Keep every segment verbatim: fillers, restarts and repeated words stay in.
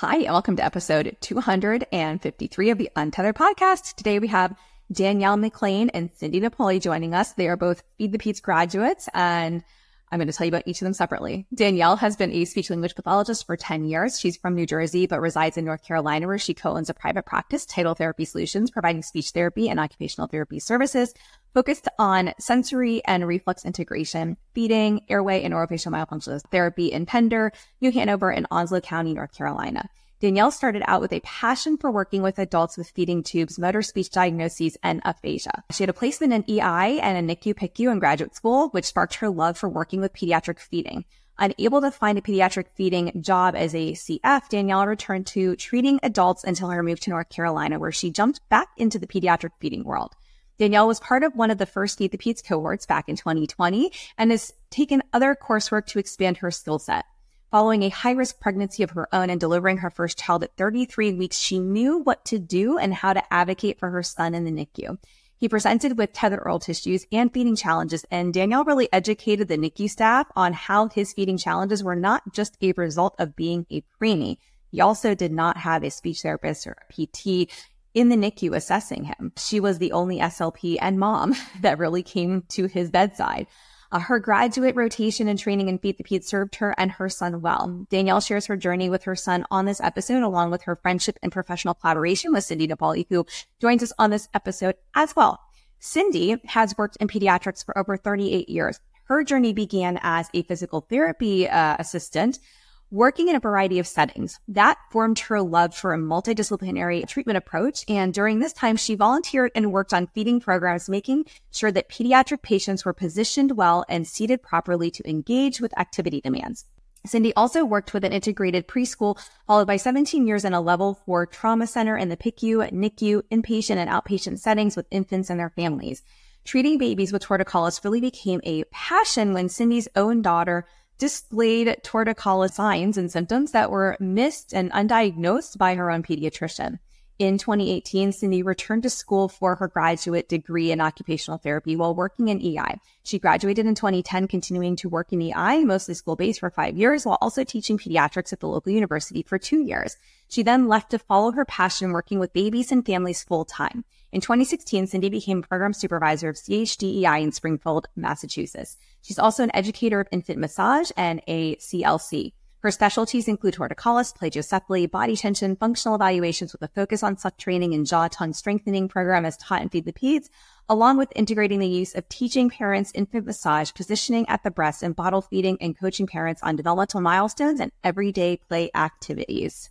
Hi, and welcome to episode two hundred fifty-three of the Untethered Podcast. Today we have Danielle McLean and Cindy Napoli joining us. They are both Feed the Peds graduates, and I'm going to tell you about each of them separately. Danielle has been a speech language pathologist for ten years. She's from New Jersey, but resides in North Carolina, where she co-owns a private practice, Tidal Therapy Solutions, providing speech therapy and occupational therapy services focused on sensory and reflex integration, feeding, airway, and orofacial myofunctional therapy in Pender, New Hanover, and Onslow County, North Carolina. Danielle started out with a passion for working with adults with feeding tubes, motor speech diagnoses, and aphasia. She had a placement in E I and a N I C U P I C U in graduate school, which sparked her love for working with pediatric feeding. Unable to find a pediatric feeding job as a C F, Danielle returned to treating adults until her move to North Carolina, where she jumped back into the pediatric feeding world. Danielle was part of one of the first Feed the Peds cohorts back in twenty twenty and has taken other coursework to expand her skill set. Following a high-risk pregnancy of her own and delivering her first child at thirty-three weeks, she knew what to do and how to advocate for her son in the N I C U. He presented with tethered oral tissues and feeding challenges, and Danielle really educated the N I C U staff on how his feeding challenges were not just a result of being a preemie. He also did not have a speech therapist or a P T in the N I C U assessing him. She was the only S L P and mom that really came to his bedside. Uh, her graduate rotation and training in Feed the Peds served her and her son well. Danielle shares her journey with her son on this episode, along with her friendship and professional collaboration with Cindy Napoli, who joins us on this episode as well. Cindy has worked in pediatrics for over thirty-eight years. Her journey began as a physical therapy uh, assistant, working in a variety of settings. That formed her love for a multidisciplinary treatment approach, and during this time, she volunteered and worked on feeding programs, making sure that pediatric patients were positioned well and seated properly to engage with activity demands. Cindy also worked with an integrated preschool, followed by seventeen years in a level four trauma center in the P I C U, N I C U, inpatient and outpatient settings with infants and their families. Treating babies with torticollis really became a passion when Cindy's own daughter displayed torticollis signs and symptoms that were missed and undiagnosed by her own pediatrician. In twenty eighteen, Cindy returned to school for her graduate degree in occupational therapy while working in E I. She graduated in twenty ten, continuing to work in E I, mostly school-based, for five years, while also teaching pediatrics at the local university for two years. She then left to follow her passion working with babies and families full-time. In twenty sixteen, Cindy became program supervisor of C H D E I in Springfield, Massachusetts. She's also an educator of infant massage and a C L C. Her specialties include torticollis, plagiocephaly, body tension, functional evaluations with a focus on suck training and jaw-tongue strengthening program as taught in Feed the Peds, along with integrating the use of teaching parents infant massage, positioning at the breast, and bottle feeding, and coaching parents on developmental milestones and everyday play activities.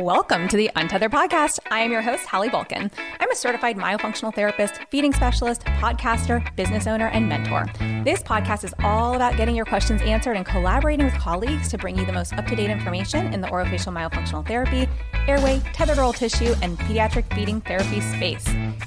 Welcome to the Untethered Podcast. I am your host, Hallie Bulkin. I'm a certified myofunctional therapist, feeding specialist, podcaster, business owner, and mentor. This podcast is all about getting your questions answered and collaborating with colleagues to bring you the most up-to-date information in the orofacial myofunctional therapy, airway, tethered oral tissue, and pediatric feeding therapy space.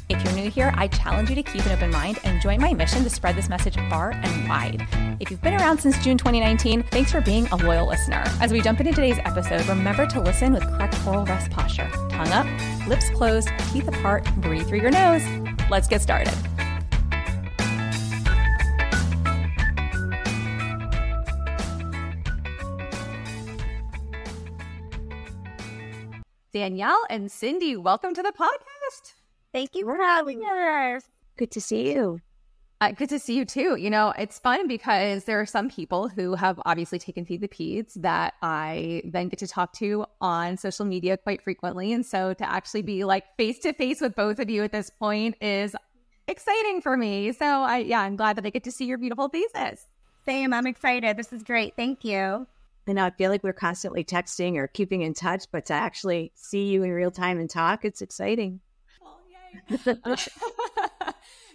If you're new here, I challenge you to keep an open mind and join my mission to spread this message far and wide. If you've been around since June twenty nineteen, thanks for being a loyal listener. As we jump into today's episode, remember to listen with correct oral rest posture. Tongue up, lips closed, teeth apart, breathe through your nose. Let's get started. Danielle and Cindy, welcome to the podcast. Thank you for having us. Good to see you. Uh, good to see you too. You know, it's fun because there are some people who have obviously taken Feed the Peds that I then get to talk to on social media quite frequently. And so to actually be like face to face with both of you at this point is exciting for me. So I, yeah, I'm glad that I get to see your beautiful faces. Same. I'm excited. This is great. Thank you. And I feel like we're constantly texting or keeping in touch, but to actually see you in real time and talk, it's exciting. Oh, yay.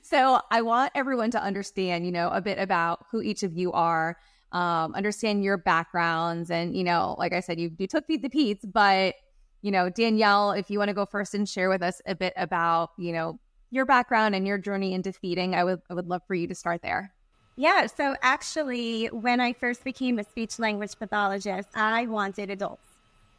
So I want everyone to understand, you know, a bit about who each of you are, um, understand your backgrounds. And, you know, like I said, you, you took Feed the Peds, but, you know, Danielle, if you want to go first and share with us a bit about, you know, your background and your journey into feeding, I would I would love for you to start there. Yeah, so actually, when I first became a speech language pathologist, I wanted adults.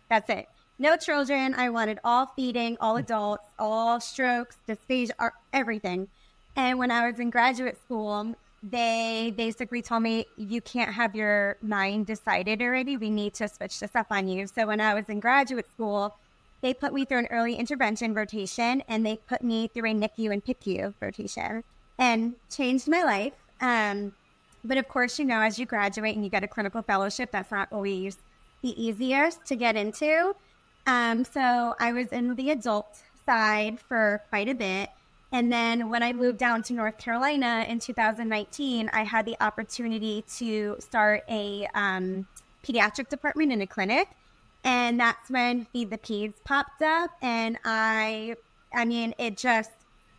That's it. No children. I wanted all feeding, all adults, all strokes, dysphagia, everything. And when I was in graduate school, they basically told me, you can't have your mind decided already. We need to switch this up on you. So when I was in graduate school, they put me through an early intervention rotation, and they put me through a NICU and PICU rotation, and changed my life. Um, but of course, you know, as you graduate and you get a clinical fellowship, that's not always the easiest to get into. Um, so I was in the adult side for quite a bit. And then when I moved down to North Carolina in two thousand nineteen, I had the opportunity to start a um, pediatric department in a clinic. And that's when Feed the Peds popped up. And I, I mean, it just,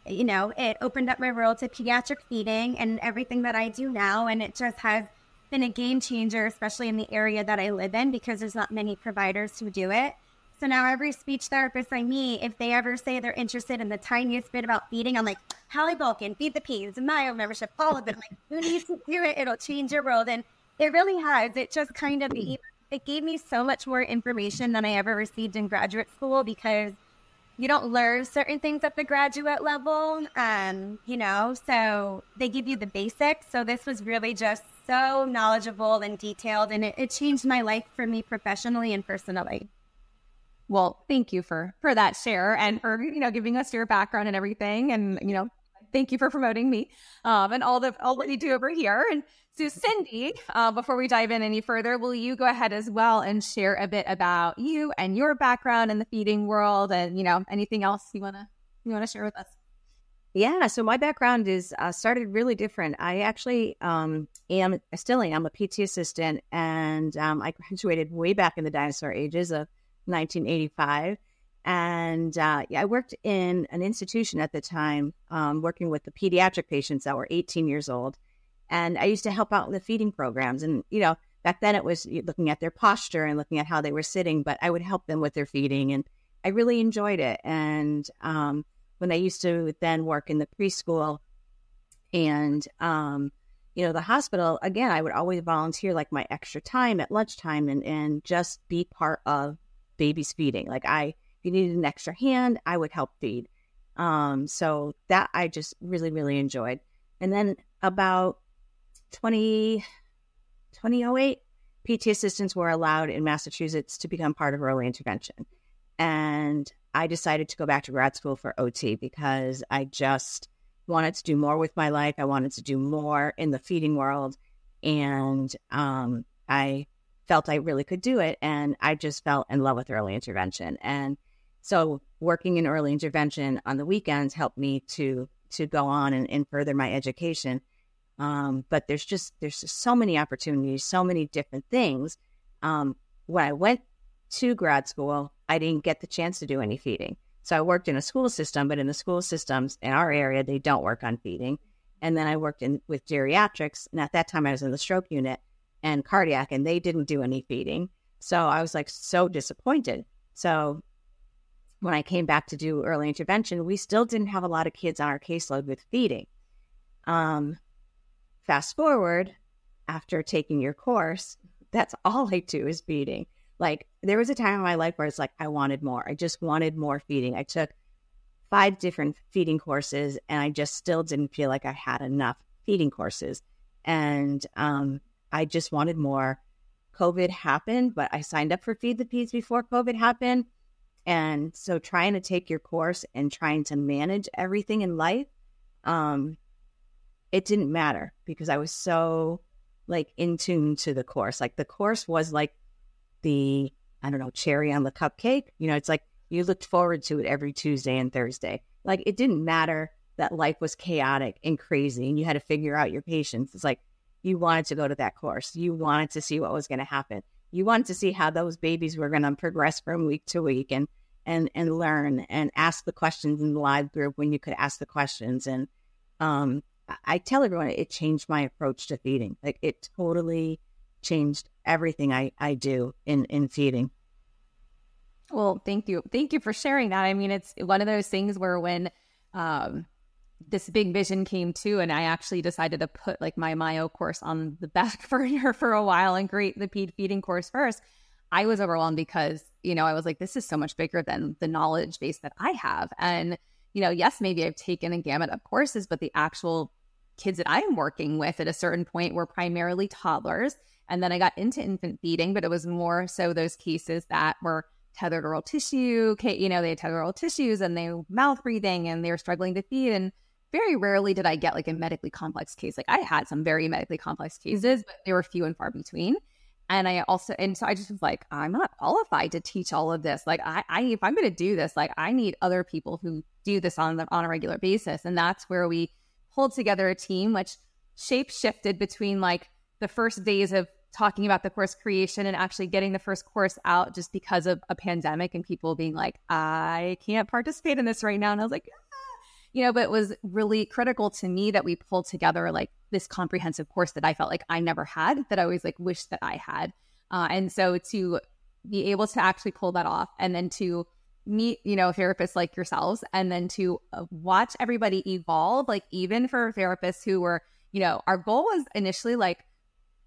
you know, it opened up my world to pediatric feeding and everything that I do now. And it just has been a game changer, especially in the area that I live in, because there's not many providers who do it. So now every speech therapist I meet, if they ever say they're interested in the tiniest bit about feeding, I'm like, Hallie Bulkin, Feed the Peds, my own membership, all of it. I'm like, who needs to do it? It'll change your world. And it really has. It just kind of, it gave me so much more information than I ever received in graduate school, because you don't learn certain things at the graduate level, um, you know, so they give you the basics. So this was really just so knowledgeable and detailed, and it, it changed my life for me professionally and personally. Well, thank you for, for that share, and for, you know, giving us your background and everything. And, you know, thank you for promoting me um, and all the all that you do over here. And so, Cindy, uh, before we dive in any further, will you go ahead as well and share a bit about you and your background in the feeding world, and, you know, anything else you wanna you wanna share with us? Yeah. So my background is uh, started really different. I actually um, am I still am a P T assistant, and um, I graduated way back in the dinosaur ages of nineteen eighty-five, and uh, yeah, I worked in an institution at the time, um, working with the pediatric patients that were eighteen years old, and I used to help out with the feeding programs. And you know, back then it was looking at their posture and looking at how they were sitting, but I would help them with their feeding, and I really enjoyed it. And um, when I used to then work in the preschool and um, you know, the hospital, again, I would always volunteer like my extra time at lunchtime, and and just be part of baby's feeding. Like I, if you needed an extra hand, I would help feed. Um, so that I just really, really enjoyed. And then about twenty oh eight, P T assistants were allowed in Massachusetts to become part of early intervention. And I decided to go back to grad school for O T, because I just wanted to do more with my life. I wanted to do more in the feeding world. And um, I felt I really could do it. And I just fell in love with early intervention. And so working in early intervention on the weekends helped me to to go on and, and further my education. Um, but there's just, there's just so many opportunities, so many different things. Um, when I went to grad school, I didn't get the chance to do any feeding. So I worked in a school system, but in the school systems in our area, they don't work on feeding. And then I worked in with geriatrics. And at that time I was in the stroke unit and cardiac, and they didn't do any feeding. So I was like so disappointed. So when I came back to do early intervention, we still didn't have a lot of kids on our caseload with feeding. Um, fast forward, after taking your course, that's all I do is feeding. Like there was a time in my life where it's like, I wanted more. I just wanted more feeding. I took five different feeding courses, and I just still didn't feel like I had enough feeding courses. And, um, I just wanted more. COVID happened, but I signed up for Feed the Peds before COVID happened. And so trying to take your course and trying to manage everything in life, um, it didn't matter, because I was so like in tune to the course. Like the course was like the, I don't know, cherry on the cupcake. You know, it's like you looked forward to it every Tuesday and Thursday. Like it didn't matter that life was chaotic and crazy and you had to figure out your patients. It's like, you wanted to go to that course. You wanted to see what was going to happen. You wanted to see how those babies were going to progress from week to week, and and and learn and ask the questions in the live group when you could ask the questions. And um, I tell everyone it changed my approach to feeding. Like it totally changed everything I, I do in, in feeding. Well, thank you. Thank you for sharing that. I mean, it's one of those things where when um, this big vision came too, and I actually decided to put like my myo course on the back burner for a while and create the P E D feeding course first. I was overwhelmed because, you know, I was like, this is so much bigger than the knowledge base that I have. And, you know, yes, maybe I've taken a gamut of courses, but the actual kids that I'm working with at a certain point were primarily toddlers. And then I got into infant feeding, but it was more so those cases that were tethered oral tissue, you know, they had tethered oral tissues and they were mouth breathing and they were struggling to feed. And very rarely did I get like a medically complex case. Like I had some very medically complex cases, but they were few and far between. And I also, and so I just was like, I'm not qualified to teach all of this. Like I, I if I'm going to do this, like I need other people who do this on the, on a regular basis. And that's where we pulled together a team, which shape shifted between like the first days of talking about the course creation and actually getting the first course out, just because of a pandemic and people being like, I can't participate in this right now. And I was like, ah. you know, but it was really critical to me that we pulled together like this comprehensive course that I felt like I never had, that I always like wished that I had. Uh, and so to be able to actually pull that off, and then to meet, you know, therapists like yourselves, and then to watch everybody evolve, like even for therapists who were, you know, our goal was initially like,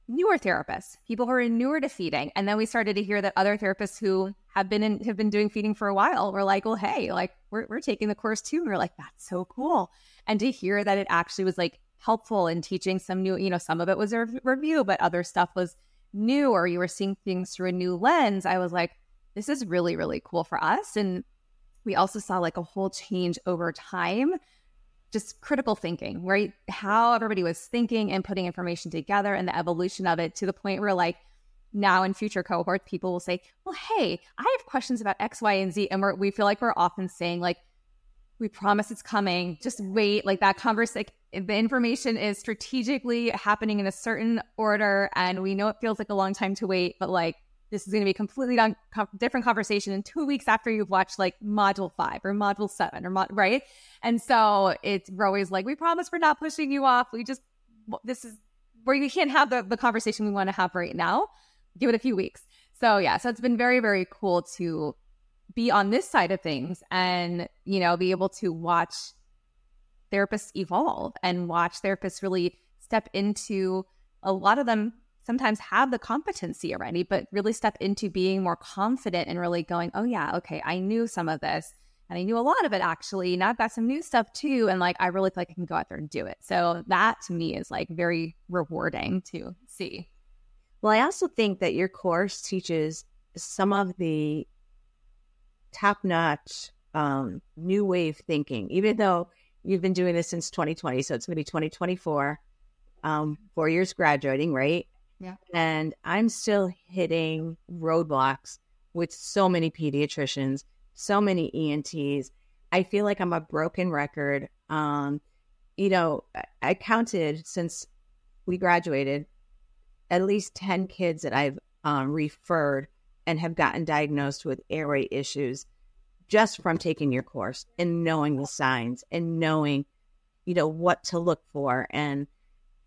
newer therapists, people who are newer to feeding. And then we started to hear that other therapists who have been in, have been doing feeding for a while were like, well, hey, like we're we're taking the course too. And we're like, that's so cool. And to hear that it actually was like helpful in teaching some new, you know, some of it was a review, but other stuff was new, or you were seeing things through a new lens. I was like, this is really, really cool for us. And we also saw like a whole change over time, just critical thinking, right? How everybody was thinking and putting information together, and the evolution of it to the point where like now in future cohorts, people will say, well, hey, I have questions about X, Y, and Z. And we're, we feel like we're often saying like, we promise it's coming, just wait. Like that conversation, like, the information is strategically happening in a certain order. And we know it feels like a long time to wait, but like, this is going to be a completely non- co- different conversation in two weeks after you've watched like module five or module seven or mod, right? And so it's we're always like, we promise we're not pushing you off. We just, this is where we can't have the, the conversation we want to have right now. Give it a few weeks. So yeah, so it's been very, very cool to be on this side of things and, you know, be able to watch therapists evolve and watch therapists really step into, a lot of them sometimes have the competency already, but really step into being more confident and really going, oh yeah, okay, I knew some of this and I knew a lot of it actually. Now I've got some new stuff too. And like, I really feel like I can go out there and do it. So that to me is like very rewarding to see. Well, I also think that your course teaches some of the top-notch um, new wave thinking, even though you've been doing this since twenty twenty. So it's going to be twenty twenty-four, um, four years graduating, right? Yeah. And I'm still hitting roadblocks with so many pediatricians, so many E N Ts. I feel like I'm a broken record. Um, you know, I counted since we graduated at least ten kids that I've um, referred and have gotten diagnosed with airway issues just from taking your course and knowing the signs and knowing, you know, what to look for. And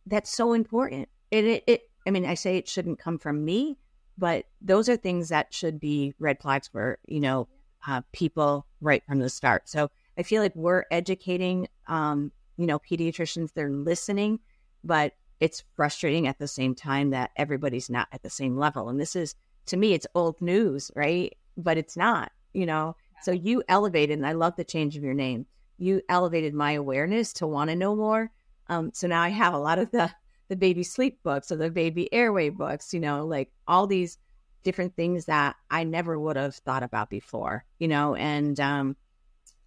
that's so important. It, it, it I mean, I say it shouldn't come from me, but those are things that should be red flags for, you know, uh, people right from the start. So I feel like we're educating, um, you know, pediatricians, they're listening, but it's frustrating at the same time that everybody's not at the same level. And this is, to me, it's old news, right? But it's not, you know, so you elevated, and I love the change of your name. You elevated my awareness to want to know more. Um, so now I have a lot of the the baby sleep books or the baby airway books, you know, like all these different things that I never would have thought about before, you know, and um,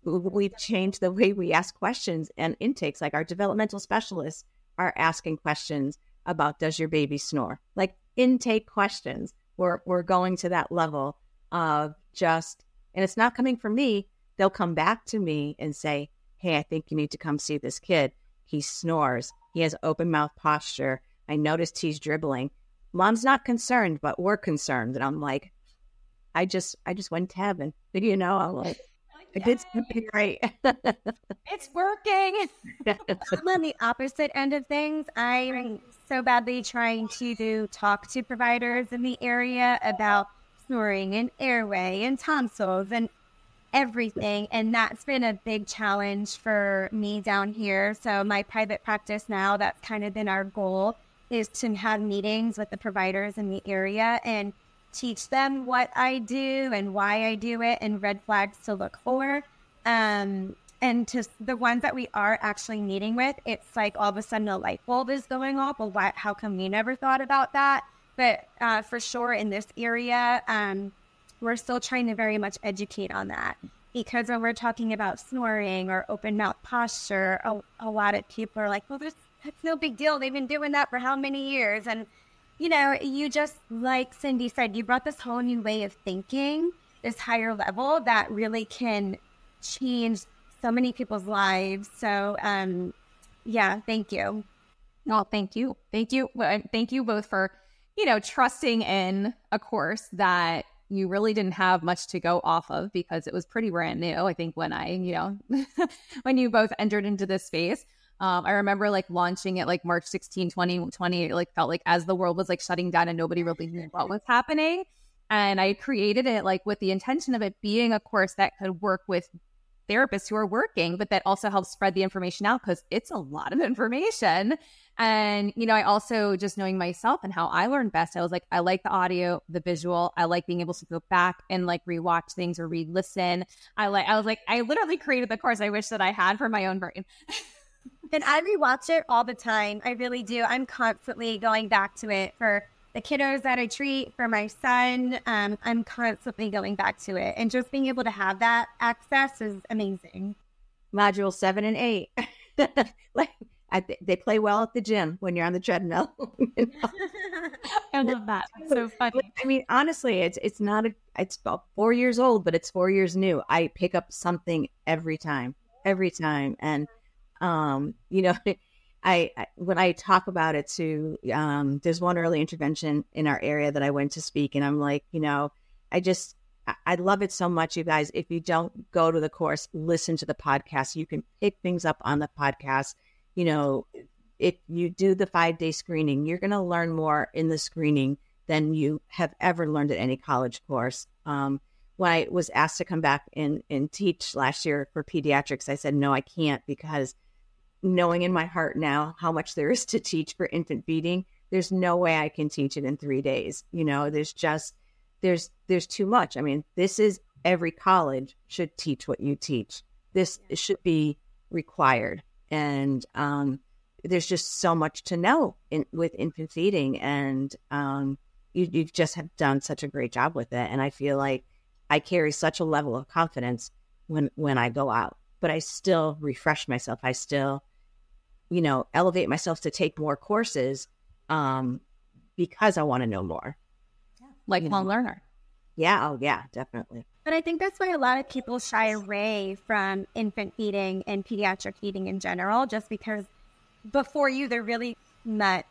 we've changed the way we ask questions and intakes. Like our developmental specialists are asking questions about, does your baby snore? Like intake questions. We're, we're going to that level of just, and it's not coming from me. They'll come back to me and say, hey, I think you need to come see this kid. He snores. He has open mouth posture. I noticed he's dribbling. Mom's not concerned, but we're concerned. And I'm like, I just, I just went to heaven. But you know, I'm like, I did something right. It's working. I'm on the opposite end of things. I'm so badly trying to do, talk to providers in the area about snoring and airway and tonsils and everything. And that's been a big challenge for me down here. So my private practice now, that's kind of been our goal, is to have meetings with the providers in the area and teach them what I do and why I do it and red flags to look for. Um, and to the ones that we are actually meeting with, it's like all of a sudden a light bulb is going off. Well, why, how come we never thought about that? But uh, for sure in this area, um, we're still trying to very much educate on that, because when we're talking about snoring or open mouth posture, a, a lot of people are like, well, there's, that's no big deal. They've been doing that for how many years? And, you know, you just, like Cindy said, you brought this whole new way of thinking, this higher level that really can change so many people's lives. So, um, yeah, thank you. Oh, thank you. Thank you. Thank you both for, you know, trusting in a course that you really didn't have much to go off of because it was pretty brand new. I think when I, you know, when you both entered into this space, um, I remember like launching it like March sixteenth, twenty twenty, it like felt like as the world was like shutting down and nobody really knew what was happening. And I created it like with the intention of it being a course that could work with therapists who are working, but that also helps spread the information out because it's a lot of information. And, you know, I also just knowing myself and how I learn best, I was like, I like the audio, the visual. I like being able to go back and like rewatch things or re-listen. I like, I was like, I literally created the course I wish that I had for my own brain. And I rewatch it all the time. I really do. I'm constantly going back to it for the kiddos that I treat, for my son. Um, I'm constantly going back to it. And just being able to have that access is amazing. Module seven and eight. Like, I th- they play well at the gym when you're on the treadmill. You know? I love that. That's so funny. I mean, honestly, it's it's not a it's about four years old, but it's four years new. I pick up something every time, every time, and um, you know, I, I when I talk about it to um, there's one early intervention in our area that I went to speak, and I'm like, you know, I just I love it so much, you guys. If you don't go to the course, listen to the podcast. You can pick things up on the podcast. You know, if you do the five day screening, you're going to learn more in the screening than you have ever learned at any college course. Um, when I was asked to come back and, and teach last year for pediatrics, I said, no, I can't, because knowing in my heart now how much there is to teach for infant feeding, there's no way I can teach it in three days. You know, there's just, there's, there's too much. I mean, this is every college should teach what you teach. This should be required. And um, there's just so much to know in, with infant feeding. And um, you, you just have done such a great job with it. And I feel like I carry such a level of confidence when, when I go out. But I still refresh myself. I still, you know, elevate myself to take more courses um, because I want to know more. Yeah. Lifelong learner. Yeah. Oh, yeah, definitely. But I think that's why a lot of people shy away from infant feeding and pediatric feeding in general, just because before you, there really much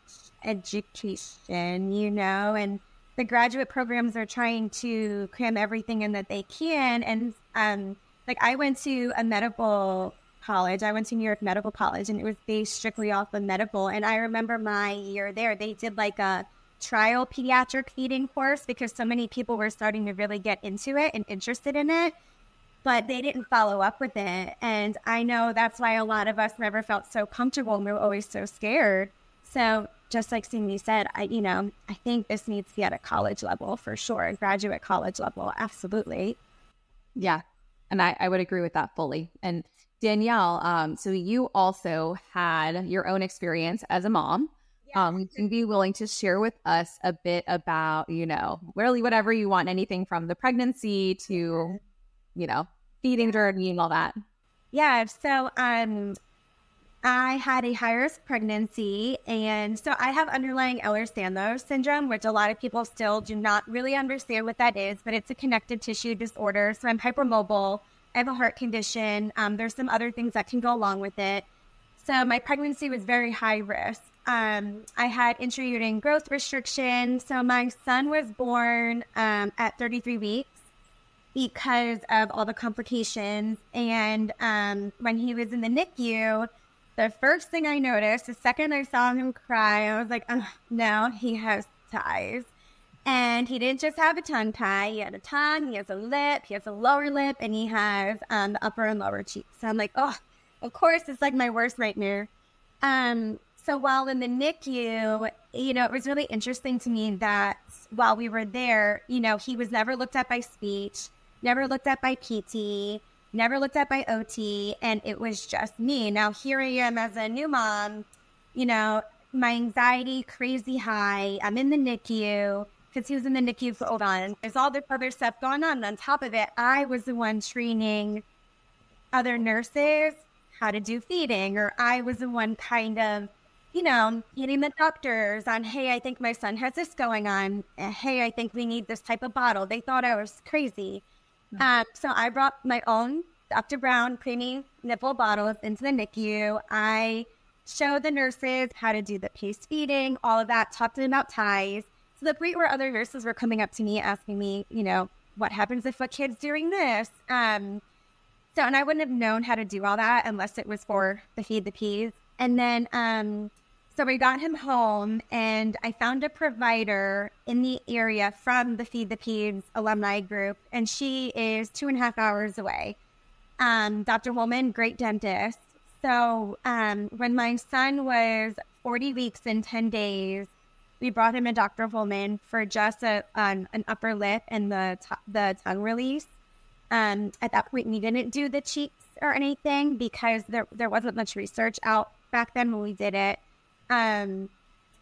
education, you know, and the graduate programs are trying to cram everything in that they can. And um, like I went to a medical college, I went to New York Medical College, and it was based strictly off of medical. And I remember my year there, they did like a trial pediatric feeding course because so many people were starting to really get into it and interested in it, but they didn't follow up with it. And I know that's why a lot of us never felt so comfortable, and we were always so scared. So just like Cindy said, I, you know, I think this needs to be at a college level for sure, a graduate college level. Absolutely. Yeah. And I, I would agree with that fully. And Danielle, um, so you also had your own experience as a mom. Um, you can be willing to share with us a bit about, you know, really whatever you want, anything from the pregnancy to, you know, feeding journey and all that. Yeah. So um, I had a high-risk pregnancy. And so I have underlying Ehlers-Danlos syndrome, which a lot of people still do not really understand what that is, but it's a connective tissue disorder. So I'm hypermobile. I have a heart condition. Um, there's some other things that can go along with it. So my pregnancy was very high risk. Um, I had intrauterine growth restriction. So my son was born um, at thirty-three weeks because of all the complications. And um, when he was in the N I C U, the first thing I noticed, the second I saw him cry, I was like, oh, no, he has ties. And he didn't just have a tongue tie. He had a tongue, he has a lip, he has a lower lip, and he has um, the upper and lower cheeks. So I'm like, oh, of course, it's like my worst nightmare. Um, so while in the N I C U, you know, it was really interesting to me that while we were there, you know, he was never looked at by speech, never looked at by P T, never looked at by O T, and it was just me. Now here I am as a new mom, you know, my anxiety, crazy high. I'm in the N I C U. Because he was in the N I C U for, hold on, there's all this other stuff going on. And on top of it, I was the one training other nurses how to do feeding, or I was the one kind of, you know, getting the doctors on, hey, I think my son has this going on. Hey, I think we need this type of bottle. They thought I was crazy. Mm-hmm. Um, so I brought my own Doctor Brown preemie nipple bottles into the N I C U. I showed the nurses how to do the paced feeding, all of that, talked to them about ties. The point where other nurses were coming up to me asking me, you know, what happens if a kid's doing this? Um, so, and I wouldn't have known how to do all that unless it was for the Feed the Peds. And then, um, so we got him home and I found a provider in the area from the Feed the Peds alumni group. And she is two and a half hours away. Um, Doctor Woolman, great dentist. So um, when my son was forty weeks and ten days, we brought him a Doctor Holman for just a, um, an upper lip and the t- the tongue release. Um, at that point, we didn't do the cheeks or anything because there there wasn't much research out back then when we did it. Um,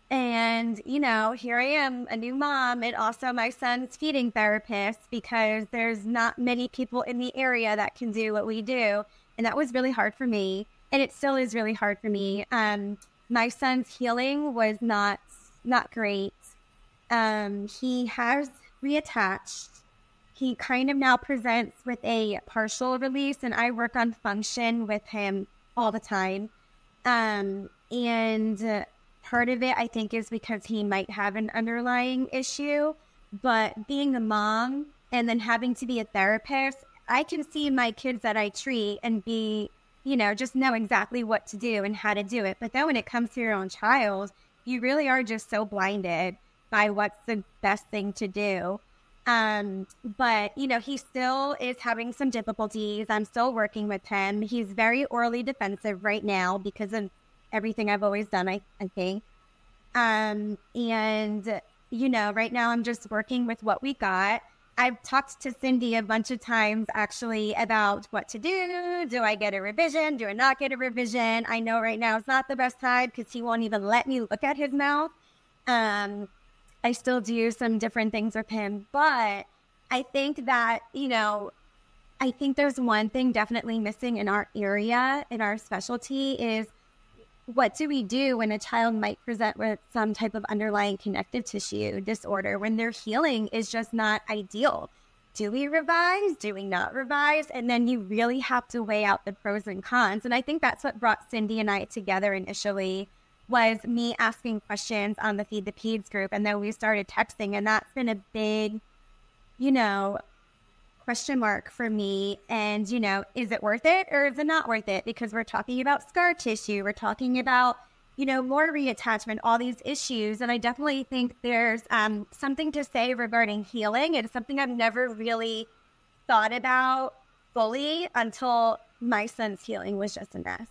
and, you know, here I am, a new mom, and also my son's feeding therapist because there's not many people in the area that can do what we do. And that was really hard for me. And it still is really hard for me. Um, my son's healing was not... not great. Um, he has reattached. He kind of now presents with a partial release, and I work on function with him all the time. Um, and uh, part of it, I think, is because he might have an underlying issue. But being a mom and then having to be a therapist, I can see my kids that I treat and be, you know, just know exactly what to do and how to do it. But then when it comes to your own child, you really are just so blinded by what's the best thing to do. Um, but, you know, he still is having some difficulties. I'm still working with him. He's very orally defensive right now because of everything I've always done, I, I think. Um, and, you know, right now I'm just working with what we got. I've talked to Cindy a bunch of times, actually, about what to do. Do I get a revision? Do I not get a revision? I know right now it's not the best time because he won't even let me look at his mouth. Um, I still do some different things with him. But I think that, you know, I think there's one thing definitely missing in our area, in our specialty, is what do we do when a child might present with some type of underlying connective tissue disorder when their healing is just not ideal? Do we revise? Do we not revise? And then you really have to weigh out the pros and cons. And I think that's what brought Cindy and I together initially was me asking questions on the Feed the Peds group. And then we started texting, and that's been a big, you know, question mark for me. And, you know, is it worth it or is it not worth it? Because we're talking about scar tissue. We're talking about, you know, more reattachment, all these issues. And I definitely think there's um, something to say regarding healing. It's something I've never really thought about fully until my son's healing was just a mess.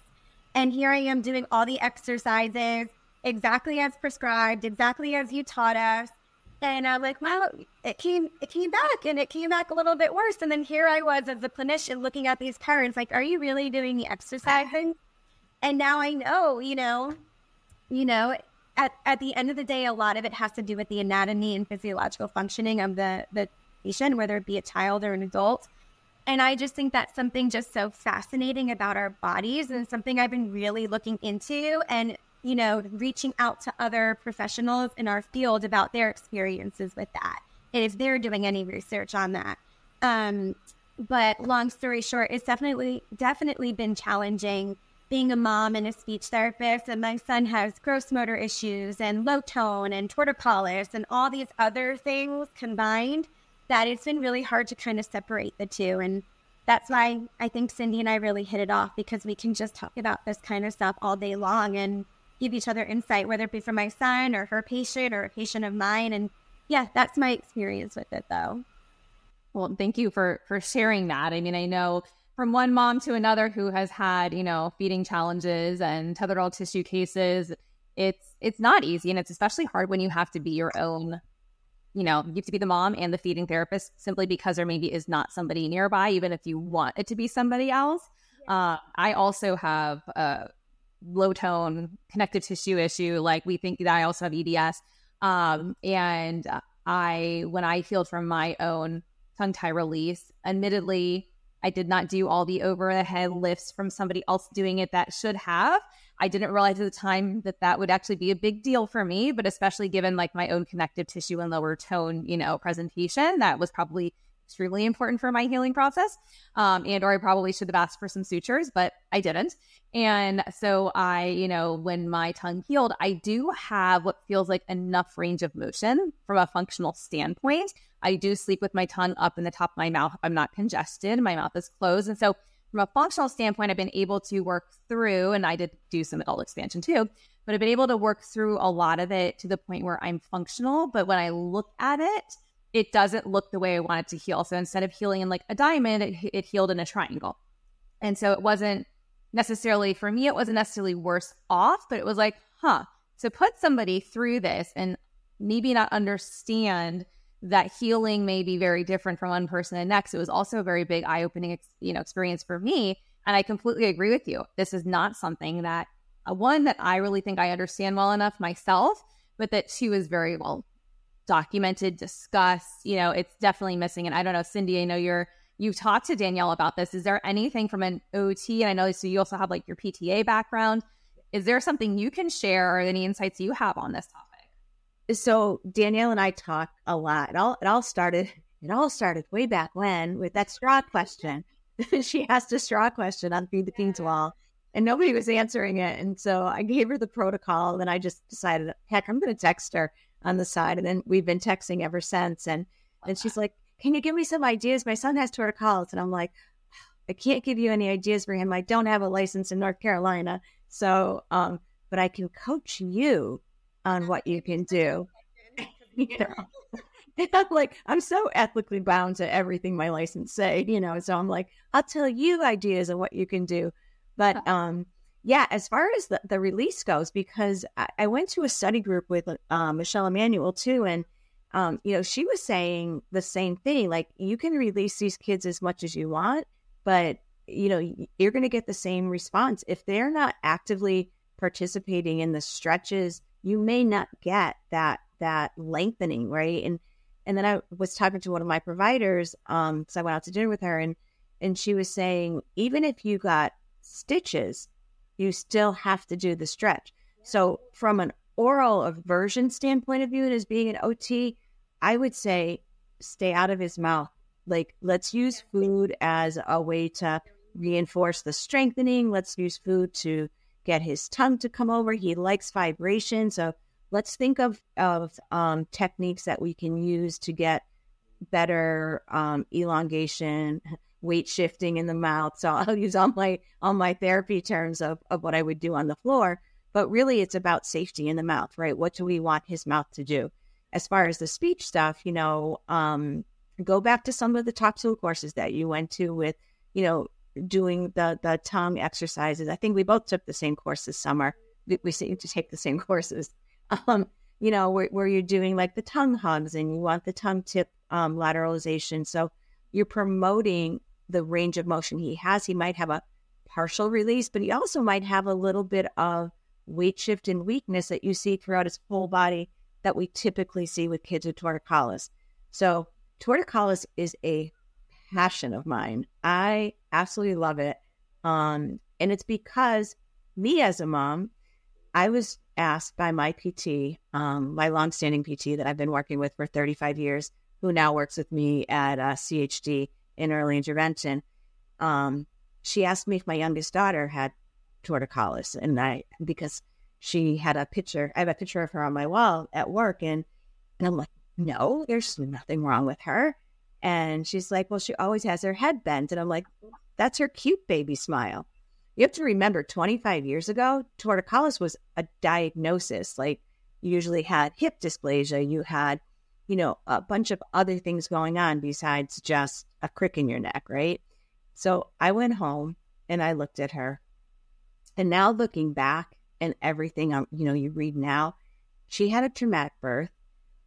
And here I am doing all the exercises exactly as prescribed, exactly as you taught us. And I'm like, wow, it came it came back, and it came back a little bit worse. And then here I was as a clinician looking at these parents like, are you really doing the exercising? And now I know, you know, you know, at, at the end of the day, a lot of it has to do with the anatomy and physiological functioning of the, the patient, whether it be a child or an adult. And I just think that's something just so fascinating about our bodies and something I've been really looking into and you know, reaching out to other professionals in our field about their experiences with that, and if they're doing any research on that. Um, but long story short, it's definitely, definitely been challenging being a mom and a speech therapist. And my son has gross motor issues and low tone and torticollis and all these other things combined that it's been really hard to kind of separate the two. And that's why I think Cindy and I really hit it off, because we can just talk about this kind of stuff all day long and give each other insight, whether it be from my son or her patient or a patient of mine, and yeah, that's my experience with it though. Well, thank you for, for sharing that. I mean, I know from one mom to another who has had, you know, feeding challenges and tethered all tissue cases, it's, it's not easy. And it's especially hard when you have to be your own, you know, you have to be the mom and the feeding therapist simply because there maybe is not somebody nearby, even if you want it to be somebody else. Uh, I also have a low tone connective tissue issue. Like we think that I also have E D S. Um, and I, when I healed from my own tongue tie release, admittedly, I did not do all the over the head lifts from somebody else doing it that should have. I didn't realize at the time that that would actually be a big deal for me, but especially given like my own connective tissue and lower tone, you know, presentation, that was probably extremely important for my healing process. Um, and, or I probably should have asked for some sutures, but I didn't. And so I, you know, when my tongue healed, I do have what feels like enough range of motion from a functional standpoint. I do sleep with my tongue up in the top of my mouth. I'm not congested. My mouth is closed. And so from a functional standpoint, I've been able to work through, and I did do some adult expansion too, but I've been able to work through a lot of it to the point where I'm functional. But when I look at it, it doesn't look the way I want it to heal. So instead of healing in like a diamond, it, it healed in a triangle. And so it wasn't necessarily, for me, it wasn't necessarily worse off, but it was like, huh, to put somebody through this and maybe not understand that healing may be very different from one person to the next. It was also a very big eye-opening, you know, experience for me. And I completely agree with you. This is not something that, uh, one, that I really think I understand well enough myself, but that she was very well documented, discussed. You know, it's definitely missing. And I don't know, Cindy, I know you're, you've talked to Danielle about this. Is there anything from an O T? And I know so you also have like your P T A background. Is there something you can share or any insights you have on this topic? So Danielle and I talk a lot. It all it all started it all started way back when with that straw question. She asked a straw question on Feed the Peds wall, and nobody was answering it. And so I gave her the protocol, and then I just decided, heck, I'm going to text her on the side. And then we've been texting ever since. And and she's like, "Can you give me some ideas? My son has torticollis," and I'm like, "I can't give you any ideas for him. I don't have a license in North Carolina. So, um, but I can coach you on what you can do." You know? I'm like, I'm so ethically bound to everything my license say, you know, so I'm like, I'll tell you ideas of what you can do. But um, yeah, as far as the, the release goes, because I, I went to a study group with uh, Michelle Emanuel too. And, um, you know, she was saying the same thing, like you can release these kids as much as you want, but you know, you're going to get the same response. If they're not actively participating in the stretches, you may not get that that lengthening, right? And and then I was talking to one of my providers, um, so I went out to dinner with her, and and she was saying, even if you got stitches, you still have to do the stretch. So from an oral aversion standpoint of view, and as being an O T, I would say stay out of his mouth. Like, let's use food as a way to reinforce the strengthening. Let's use food to get his tongue to come over. He likes vibration. So let's think of, of um, techniques that we can use to get better um, elongation, weight shifting in the mouth. So I'll use all my, all my therapy terms of, of what I would do on the floor. But really, it's about safety in the mouth, right? What do we want his mouth to do? As far as the speech stuff, you know, um, go back to some of the top school courses that you went to with, you know, doing the the tongue exercises. I think we both took the same course this summer. We, we seem to take the same courses. Um, you know, where, where you're doing like the tongue hugs and you want the tongue tip um, lateralization. So you're promoting the range of motion he has. He might have a partial release, but he also might have a little bit of weight shift and weakness that you see throughout his whole body that we typically see with kids with torticollis. So torticollis is a passion of mine. I absolutely love it. Um, and it's because me as a mom, I was asked by my P T, um, my longstanding P T that I've been working with for thirty-five years, who now works with me at uh, C H D in early intervention. Um, she asked me if my youngest daughter had torticollis, and I, because she had a picture, I have a picture of her on my wall at work, and, and I'm like, no, there's nothing wrong with her. And she's like, well, she always has her head bent. And I'm like, that's her cute baby smile. You have to remember, twenty-five years ago, torticollis was a diagnosis. Like, you usually had hip dysplasia. You had, you know, a bunch of other things going on besides just a crick in your neck, right? So I went home and I looked at her. And now looking back and everything, you know, you read now, she had a traumatic birth.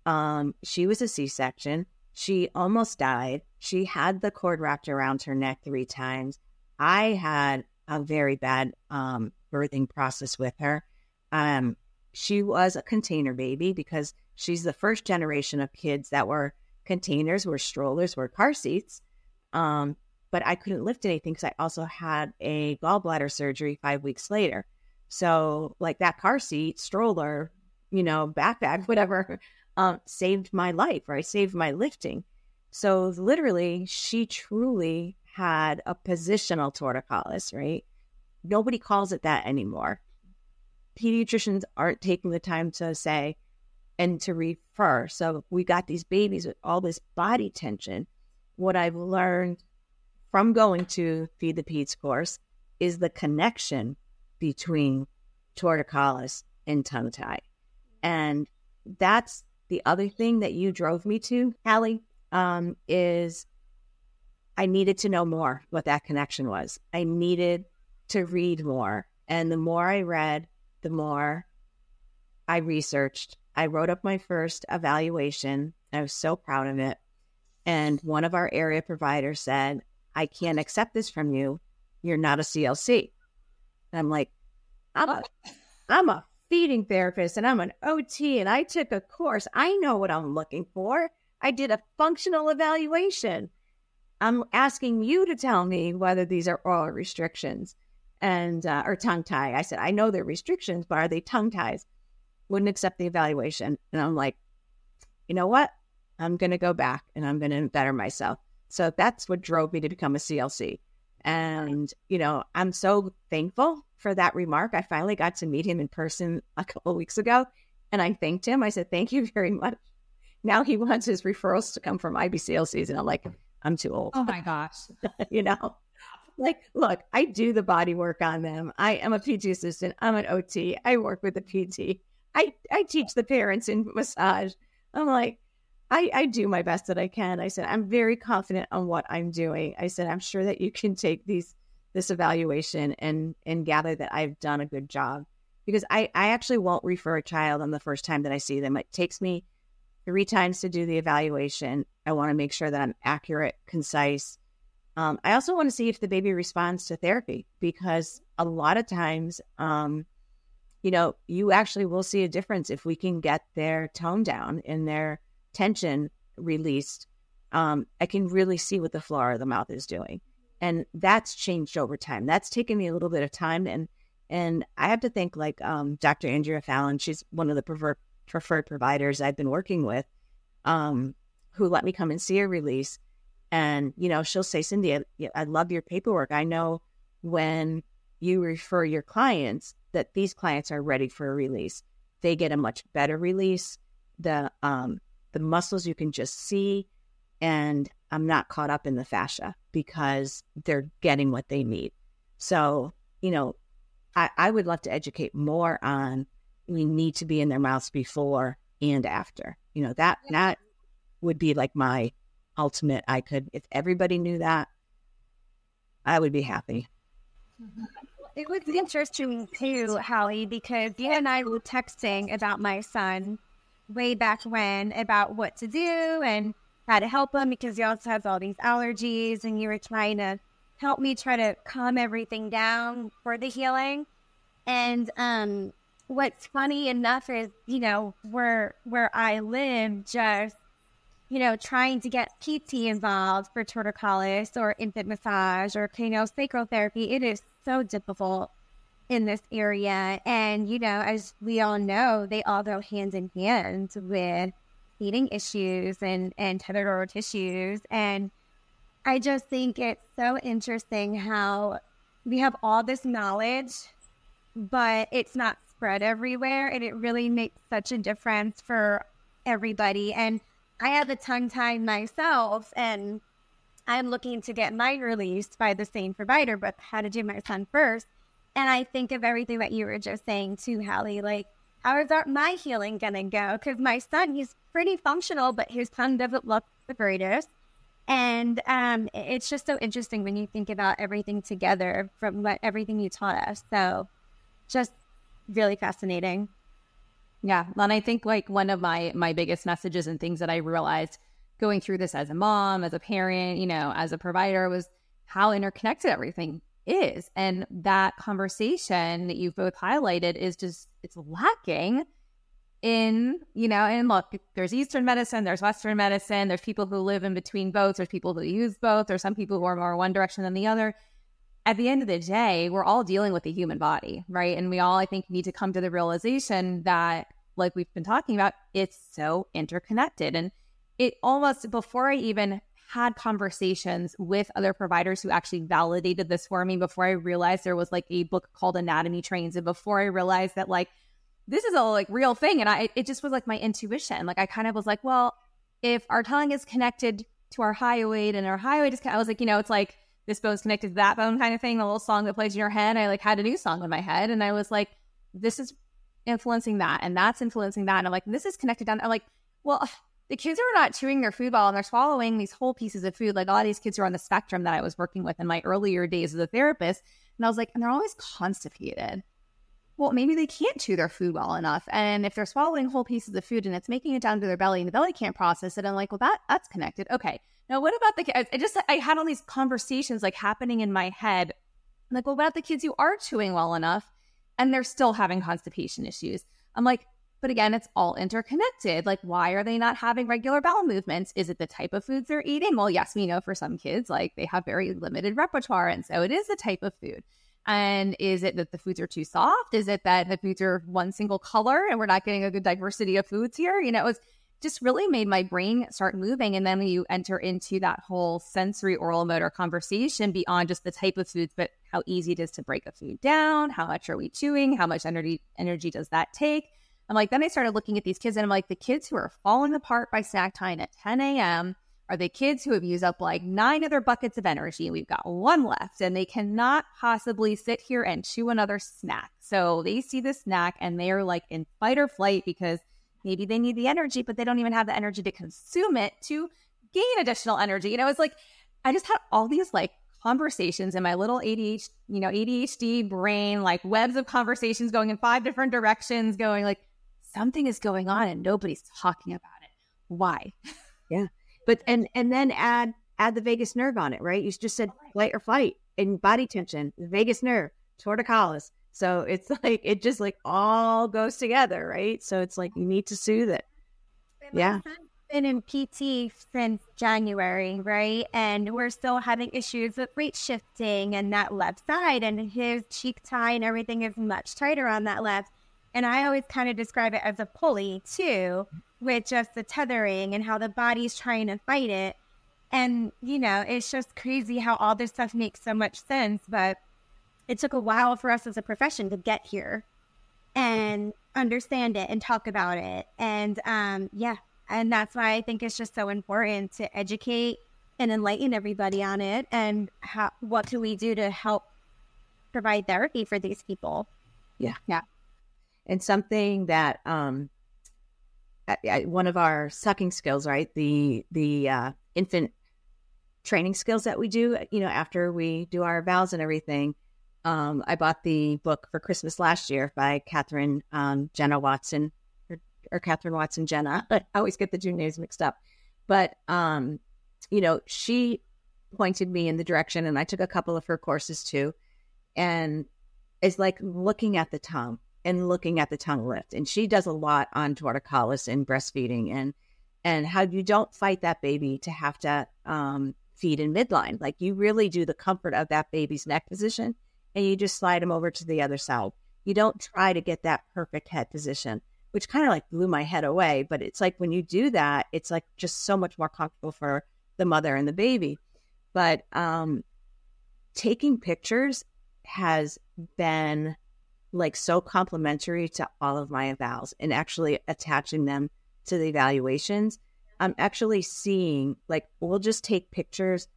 Um, she was a C-section. She almost died. She had the cord wrapped around her neck three times. I had a very bad um, birthing process with her. Um, she was a container baby because she's the first generation of kids that were containers, were strollers, were car seats. Um, but I couldn't lift anything because I also had a gallbladder surgery five weeks later. So like that car seat, stroller, you know, backpack, whatever, um, saved my life, right? Saved my lifting. So literally, she truly had a positional torticollis, right? Nobody calls it that anymore. Pediatricians aren't taking the time to say and to refer. So we got these babies with all this body tension. What I've learned from going to Feed the Peds course is the connection between torticollis and tongue tie. And that's the other thing that you drove me to, Hallie, um, is I needed to know more what that connection was. I needed to read more. And the more I read, the more I researched. I wrote up my first evaluation. I was so proud of it. And one of our area providers said, I can't accept this from you. You're not a C L C. And I'm like, I'm a, I'm a feeding therapist and I'm an O T and I took a course. I know what I'm looking for. I did a functional evaluation. I'm asking you to tell me whether these are oral restrictions and uh, or tongue tie. I said, I know they're restrictions, but are they tongue ties? Wouldn't accept the evaluation. And I'm like, you know what? I'm going to go back and I'm going to better myself. So that's what drove me to become a C L C. And, you know, I'm so thankful for that remark. I finally got to meet him in person a couple of weeks ago. And I thanked him. I said, thank you very much. Now he wants his referrals to come from I B C L Cs. And I'm like, I'm too old. Oh my gosh. You know, like, look, I do the body work on them. I am a P T assistant. I'm an O T. I work with the P T. I, I teach the parents in massage. I'm like, I, I do my best that I can. I said, I'm very confident on what I'm doing. I said, I'm sure that you can take these this evaluation and and gather that I've done a good job. Because I, I actually won't refer a child on the first time that I see them. It takes me three times to do the evaluation. I want to make sure that I'm accurate, concise. Um, I also want to see if the baby responds to therapy because a lot of times, um, you know, you actually will see a difference if we can get their tone down and their tension released. Um, I can really see what the flora of the mouth is doing. And that's changed over time. That's taken me a little bit of time. And and I have to think like um, Doctor Andrea Fallon, she's one of the prefer- preferred providers I've been working with um, who let me come and see her release. And, you know, she'll say, Cindy, I, I love your paperwork. I know when you refer your clients that these clients are ready for a release. They get a much better release. The um, the muscles you can just see. And I'm not caught up in the fascia because they're getting what they need. So, you know, I, I would love to educate more on we need to be in their mouths before and after. You know, that that would be like my ultimate. I could, if everybody knew that, I would be happy. Mm-hmm. It was interesting too, Hallie, because you and I were texting about my son way back when about what to do and how to help him because he also has all these allergies and you were trying to help me try to calm everything down for the healing. And um, what's funny enough is, you know, where, where I live, just, you know, trying to get P T involved for torticollis or infant massage or craniosacral therapy, it is so difficult in this area. And, you know, as we all know, they all go hand in hand with feeding issues and, and tethered oral tissues. And I just think it's so interesting how we have all this knowledge, but it's not spread everywhere. And it really makes such a difference for everybody. And I have a tongue tie myself and I'm looking to get mine released by the same provider, but how to do my son first. And I think of everything that you were just saying too, Hallie, like, how is our, my healing going to go? Because my son, he's pretty functional, but his tongue doesn't look the greatest. And um, it's just so interesting when you think about everything together from what everything you taught us. So just really fascinating. Yeah. And I think like one of my, my biggest messages and things that I realized going through this as a mom, as a parent, you know, as a provider was how interconnected everything is. And that conversation that you've both highlighted is just, it's lacking in, you know, and look, there's Eastern medicine, there's Western medicine, there's people who live in between both, there's people who use both, there's some people who are more one direction than the other. At the end of the day, we're all dealing with the human body, right? And we all, I think, need to come to the realization that, like we've been talking about, it's so interconnected. And it almost, before I even had conversations with other providers who actually validated this for me, before I realized there was like a book called Anatomy Trains, and before I realized that like this is a like real thing. And I, it just was like my intuition. Like I kind of was like, well, if our tongue is connected to our hyoid and our hyoid is, I was like, you know, it's like this bone's connected to that bone kind of thing. The little song that plays in your head. I like had a new song in my head and I was like, this is influencing that. And that's influencing that. And I'm like, this is connected down. I'm like, well, the kids are not chewing their food ball and they're swallowing these whole pieces of food. Like a lot of these kids are on the spectrum that I was working with in my earlier days as a therapist. And I was like, and they're always constipated. Well, maybe they can't chew their food well enough. And if they're swallowing whole pieces of food and it's making it down to their belly and the belly can't process it, I'm like, well, that that's connected. Okay. Now, what about the kids? I just, I had all these conversations like happening in my head. I'm like, well, what about the kids who are chewing well enough and they're still having constipation issues? I'm like, but again, it's all interconnected. Like, why are they not having regular bowel movements? Is it the type of foods they're eating? Well, yes, we know for some kids, like they have very limited repertoire. And so it is the type of food. And is it that the foods are too soft? Is it that the foods are one single color and we're not getting a good diversity of foods here? You know, it was just really made my brain start moving. And then you enter into that whole sensory oral motor conversation beyond just the type of foods, but how easy it is to break a food down. How much are we chewing? How much energy energy does that take? I'm like, then I started looking at these kids and I'm like, the kids who are falling apart by snack time at ten a.m., are the kids who have used up like nine other buckets of energy. We've got one left and they cannot possibly sit here and chew another snack. So they see the snack and they are like in fight or flight because maybe they need the energy, but they don't even have the energy to consume it to gain additional energy. You know, it's like, I just had all these like conversations in my little A D H D, you know, A D H D brain, like webs of conversations going in five different directions, going like something is going on and nobody's talking about it. Why? Yeah. But and and then add add the vagus nerve on it, right? You just said flight or flight and body tension, the vagus nerve, torticollis. So it's like it just like all goes together, right? So it's like you need to soothe it. And yeah. I've been in P T since January, right? And we're still having issues with weight shifting and that left side, and his cheek tie and everything is much tighter on that left. And I always kind of describe it as a pulley too, with just the tethering and how the body's trying to fight it. And, you know, it's just crazy how all this stuff makes so much sense. But it took a while for us as a profession to get here and understand it and talk about it. And, um, yeah, and that's why I think it's just so important to educate and enlighten everybody on it. And how, what can we do to help provide therapy for these people? Yeah. Yeah. And something that, um, one of our sucking skills, right? The the uh, infant training skills that we do, you know, after we do our vows and everything. Um, I bought the book for Christmas last year by Catherine um, Jenna Watson or, or Catherine Watson Jenna. I always get the two names mixed up. But, um, you know, she pointed me in the direction and I took a couple of her courses too. And it's like looking at the tongue. And looking at the tongue lift. And she does a lot on torticollis and breastfeeding and and how you don't fight that baby to have to um, feed in midline. Like you really do the comfort of that baby's neck position and you just slide them over to the other side. You don't try to get that perfect head position, which kind of like blew my head away. But it's like when you do that, it's like just so much more comfortable for the mother and the baby. But um, taking pictures has been like so complimentary to all of my evals and actually attaching them to the evaluations. I'm actually seeing like, we'll just take pictures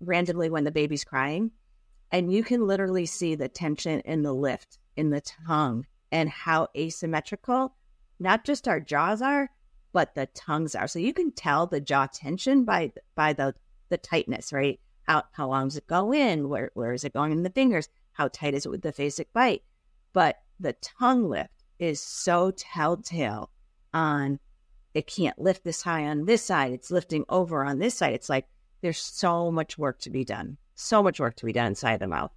randomly when the baby's crying and you can literally see the tension and the lift in the tongue and how asymmetrical, not just our jaws are, but the tongues are. So you can tell the jaw tension by by the the tightness, right? How how long does it go in? Where where is it going in the fingers? How tight is it with the phasic bite? But the tongue lift is so telltale on it can't lift this high on this side. It's lifting over on this side. It's like there's so much work to be done. So much work to be done inside the mouth.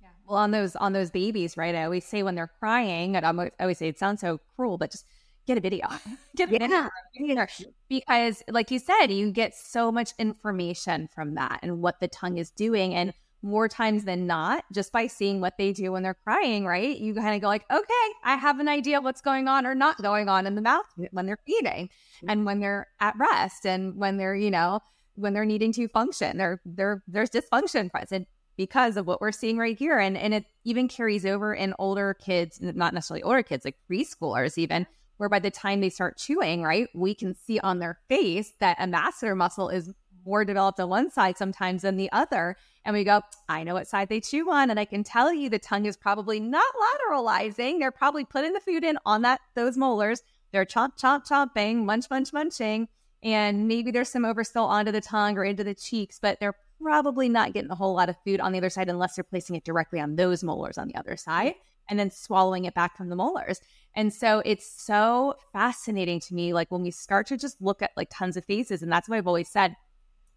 Yeah. Well, on those on those babies, right? I always say when they're crying, and I always say it sounds so cruel, but just get a video. Get a yeah. video. Because like you said, you get so much information from that and what the tongue is doing. And more times than not, just by seeing what they do when they're crying, right? You kind of go like, okay, I have an idea what's going on or not going on in the mouth when they're feeding and when they're at rest and when they're, you know, when they're needing to function. They're, they're, there's dysfunction present because of what we're seeing right here. And, and it even carries over in older kids, not necessarily older kids, like preschoolers even, where by the time they start chewing, right, we can see on their face that a masseter muscle is more developed on one side sometimes than the other. And we go, I know what side they chew on. And I can tell you the tongue is probably not lateralizing. They're probably putting the food in on that those molars. They're chomp, chomp, chomping, munch, munch, munching. And maybe there's some over still onto the tongue or into the cheeks, but they're probably not getting a whole lot of food on the other side unless they're placing it directly on those molars on the other side and then swallowing it back from the molars. And so it's so fascinating to me, like when we start to just look at like tons of faces, and that's what I've always said.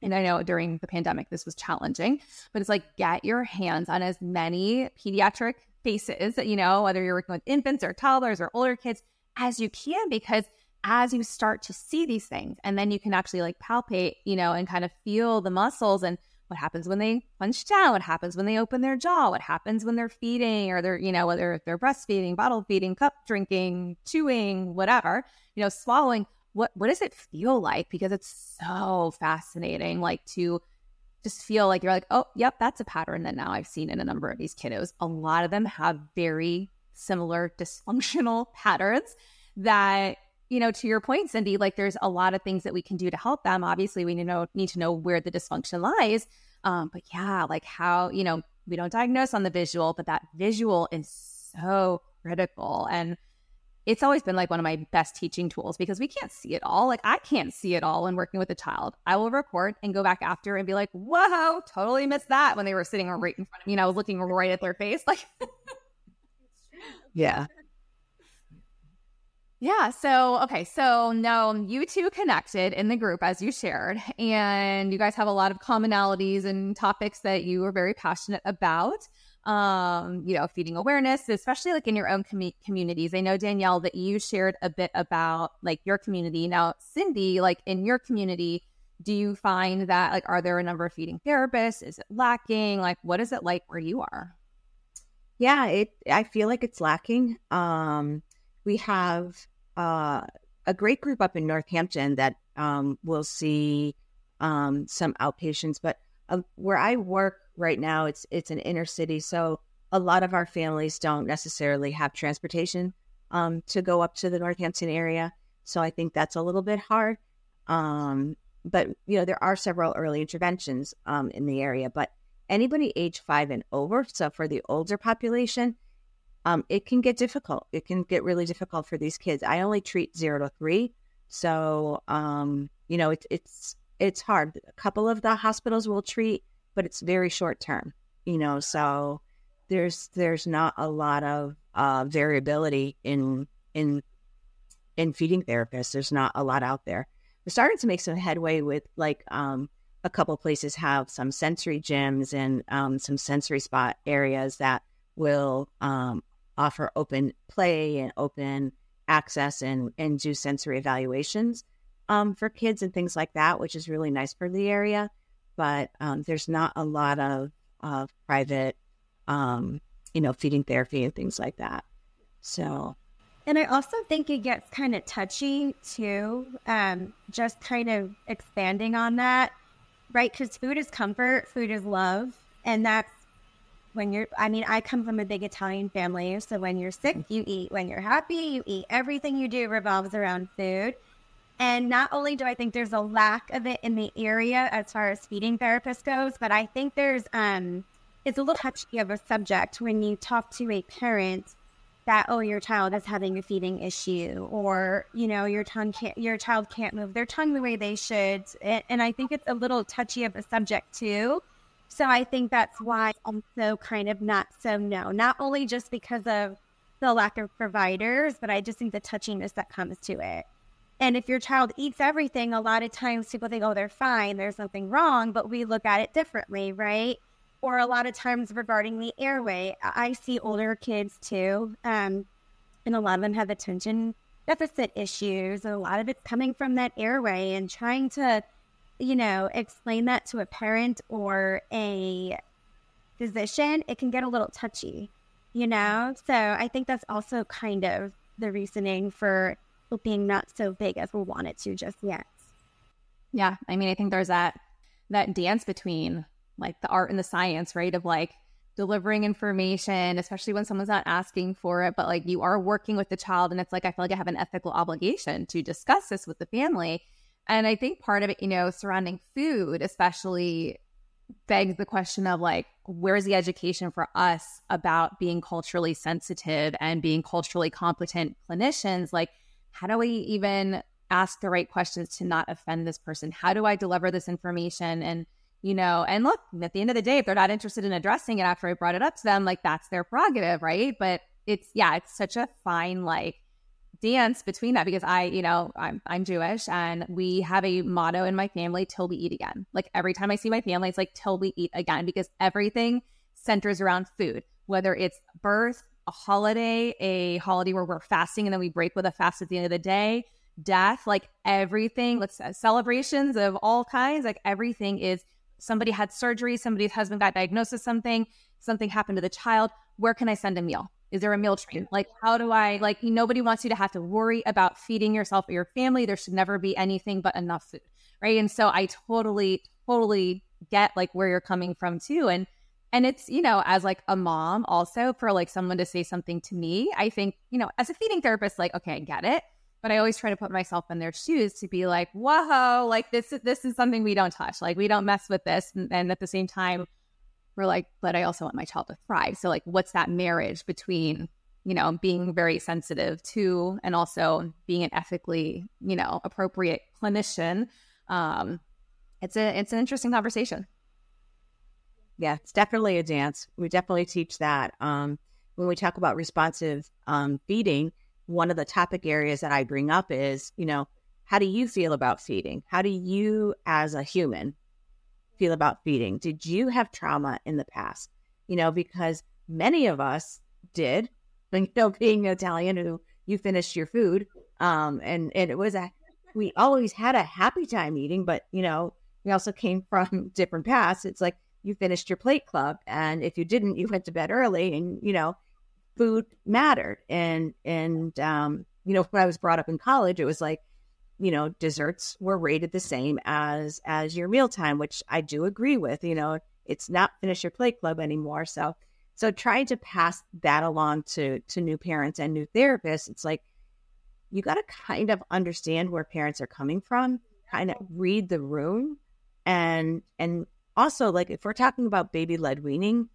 And I know during the pandemic, this was challenging, but it's like, get your hands on as many pediatric faces that, you know, whether you're working with infants or toddlers or older kids as you can, because as you start to see these things, and then you can actually like palpate, you know, and kind of feel the muscles and what happens when they punch down, what happens when they open their jaw, what happens when they're feeding or they're, you know, whether they're breastfeeding, bottle feeding, cup drinking, chewing, whatever, you know, swallowing. What what does it feel like? Because it's so fascinating, like to just feel like you're like, oh, yep, that's a pattern that now I've seen in a number of these kiddos. A lot of them have very similar dysfunctional patterns that, you know, to your point, Cindy, like there's a lot of things that we can do to help them. Obviously, we need to know, need to know where the dysfunction lies. Um, but yeah, like how, you know, we don't diagnose on the visual, but that visual is so critical. And it's always been like one of my best teaching tools because we can't see it all. Like I can't see it all when working with a child. I will record and go back after and be like, whoa, totally missed that when they were sitting right in front of me and I was looking right at their face. Like, yeah. Yeah. So, okay. So now you two connected in the group as you shared, and you guys have a lot of commonalities and topics that you are very passionate about. Um, you know, feeding awareness, especially like in your own com- communities. I know, Danielle, that you shared a bit about like your community. Now, Cindy, like in your community, do you find that like, are there a number of feeding therapists? Is it lacking? Like, what is it like where you are? Yeah, it, I feel like it's lacking. Um, we have, uh, a great group up in Northampton that, um, will see, um, some outpatients, but uh, where I work, right now, it's it's an inner city, so a lot of our families don't necessarily have transportation um, to go up to the Northampton area. So I think that's a little bit hard. Um, but you know, there are several early interventions um, in the area. But anybody age five and over, so for the older population, um, it can get difficult. It can get really difficult for these kids. I only treat zero to three, so um, you know, it's it's it's hard. A couple of the hospitals will treat, but it's very short term, you know, so there's there's not a lot of uh, variability in in in feeding therapists. There's not a lot out there. We're starting to make some headway with like um, a couple places have some sensory gyms and um, some sensory spot areas that will um, offer open play and open access and, and do sensory evaluations um, for kids and things like that, which is really nice for the area. But um, there's not a lot of, of private, um, you know, feeding therapy and things like that. So, and I also think it gets kind of touchy too, um, just kind of expanding on that, right? Because food is comfort, food is love. And that's when you're, I mean, I come from a big Italian family. So when you're sick, you eat. When you're happy, you eat. Everything you do revolves around food. And not only do I think there's a lack of it in the area as far as feeding therapists goes, but I think there's um, it's a little touchy of a subject when you talk to a parent that, oh, your child is having a feeding issue, or, you know, your tongue can't, your child can't move their tongue the way they should. And I think it's a little touchy of a subject too. So I think that's why I'm so kind of not so no, not only just because of the lack of providers, but I just think the touchiness that comes to it. And if your child eats everything, a lot of times people think, oh, they're fine, there's nothing wrong, but we look at it differently, right? Or a lot of times regarding the airway, I see older kids too, um, and a lot of them have attention deficit issues, and a lot of it's coming from that airway, and trying to, you know, explain that to a parent or a physician, it can get a little touchy, you know? So I think that's also kind of the reasoning for being not so big as we want it to just yet. Yeah. I mean, I think there's that, that dance between like the art and the science, right? Of like delivering information, especially when someone's not asking for it, but like you are working with the child, and it's like, I feel like I have an ethical obligation to discuss this with the family. And I think part of it, you know, surrounding food especially begs the question of like, where's the education for us about being culturally sensitive and being culturally competent clinicians? Like, how do we even ask the right questions to not offend this person? How do I deliver this information? And, you know, and look, at the end of the day, if they're not interested in addressing it after I brought it up to them, like that's their prerogative, right? But it's, yeah, it's such a fine like dance between that, because I, you know, I'm I'm Jewish, and we have a motto in my family, till we eat again. Like every time I see my family, it's like till we eat again, because everything centers around food, whether it's birth, a holiday, a holiday where we're fasting and then we break with a fast at the end of the day, death, like everything, let's uh, celebrations of all kinds, like everything is somebody had surgery, somebody's husband got diagnosed with something, something happened to the child. Where can I send a meal? Is there a meal train? Like, how do I, like, nobody wants you to have to worry about feeding yourself or your family. There should never be anything but enough food, right? And so I totally, totally get like where you're coming from too. And And it's, you know, as like a mom also, for like someone to say something to me, I think, you know, as a feeding therapist, like, okay, I get it. But I always try to put myself in their shoes to be like, whoa, like this is, this is something we don't touch. Like we don't mess with this. And, and at the same time, we're like, but I also want my child to thrive. So like, what's that marriage between, you know, being very sensitive to, and also being an ethically, you know, appropriate clinician? Um, it's a, it's an interesting conversation. Yeah, it's definitely a dance. We definitely teach that. Um, when we talk about responsive um, feeding, one of the topic areas that I bring up is, you know, how do you feel about feeding? How do you as a human feel about feeding? Did you have trauma in the past? You know, because many of us did, you know, being Italian, who you finished your food. Um, and, and it was, a, we always had a happy time eating, but, you know, we also came from different pasts. It's like, you finished your plate club, and if you didn't, you went to bed early, and, you know, food mattered. And, and, um, you know, when I was brought up in college, it was like, you know, desserts were rated the same as, as your mealtime, which I do agree with. You know, it's not finish your plate club anymore. So, so trying to pass that along to, to new parents and new therapists, it's like, you got to kind of understand where parents are coming from, kind of read the room, and, and, also, like if we're talking about baby-led weaning,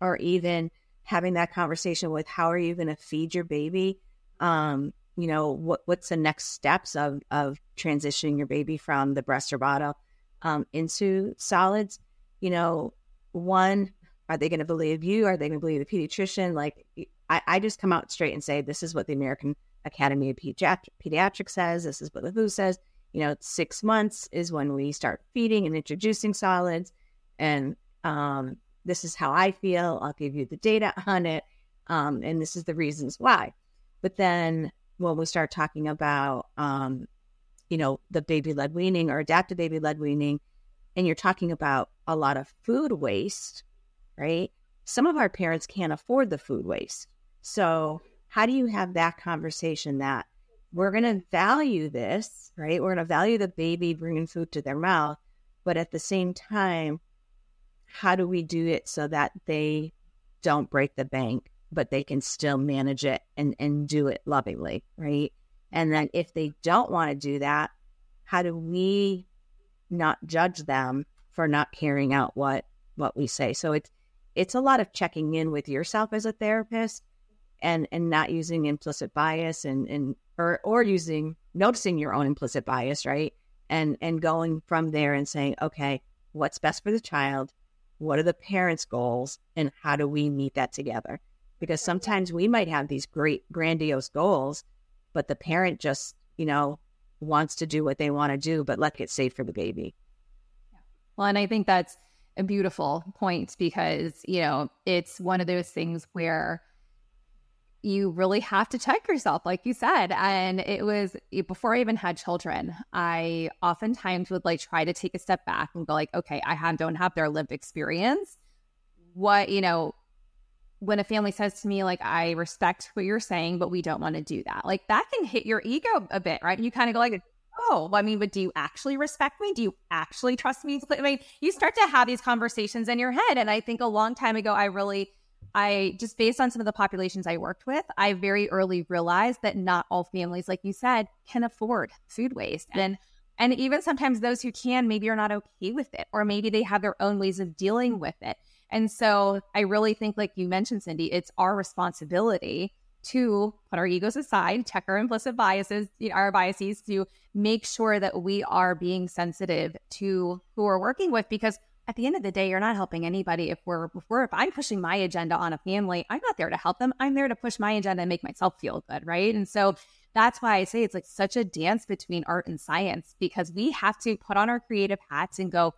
or even having that conversation with how are you going to feed your baby, um, you know, what what's the next steps of of transitioning your baby from the breast or bottle um, into solids? You know, one, are they going to believe you? Are they going to believe the pediatrician? Like I, I just come out straight and say, this is what the American Academy of Pediatri- Pediatrics says. This is what the W H O says. You know, six months is when we start feeding and introducing solids. And um, this is how I feel. I'll give you the data on it. Um, and this is the reasons why. But then when we start talking about, um, you know, the baby-led weaning or adaptive baby-led weaning, and you're talking about a lot of food waste, right? Some of our parents can't afford the food waste. So how do you have that conversation that we're going to value this, right? We're going to value the baby bringing food to their mouth, but at the same time, how do we do it so that they don't break the bank, but they can still manage it and, and do it lovingly, right? And then if they don't want to do that, how do we not judge them for not carrying out what, what we say? So it's, it's a lot of checking in with yourself as a therapist and and not using implicit bias and and or or using noticing your own implicit bias, right? And and going from there and saying, okay, what's best for the child? What are the parents' goals? And how do we meet that together? Because sometimes we might have these great grandiose goals, but the parent just, you know, wants to do what they want to do, but let's get safe for the baby. Well, and I think that's a beautiful point because, you know, it's one of those things where you really have to check yourself, like you said. And it was before I even had children, I oftentimes would like try to take a step back and go like, okay, I have, don't have their lived experience. What, you know, when a family says to me, like, I respect what you're saying, but we don't want to do that. Like that can hit your ego a bit, right? And you kind of go like, oh, I mean, but do you actually respect me? Do you actually trust me? I mean, you start to have these conversations in your head. And I think a long time ago, I really... I just based on some of the populations I worked with, I very early realized that not all families, like you said, can afford food waste. And and even sometimes those who can maybe are not okay with it, or maybe they have their own ways of dealing with it. And so I really think, like you mentioned, Cindy, it's our responsibility to put our egos aside, check our implicit biases, our biases, to make sure that we are being sensitive to who we're working with, because at the end of the day, you're not helping anybody if we're, if we're, if I'm pushing my agenda on a family, I'm not there to help them. I'm there to push my agenda and make myself feel good, right? And so that's why I say it's like such a dance between art and science, because we have to put on our creative hats and go,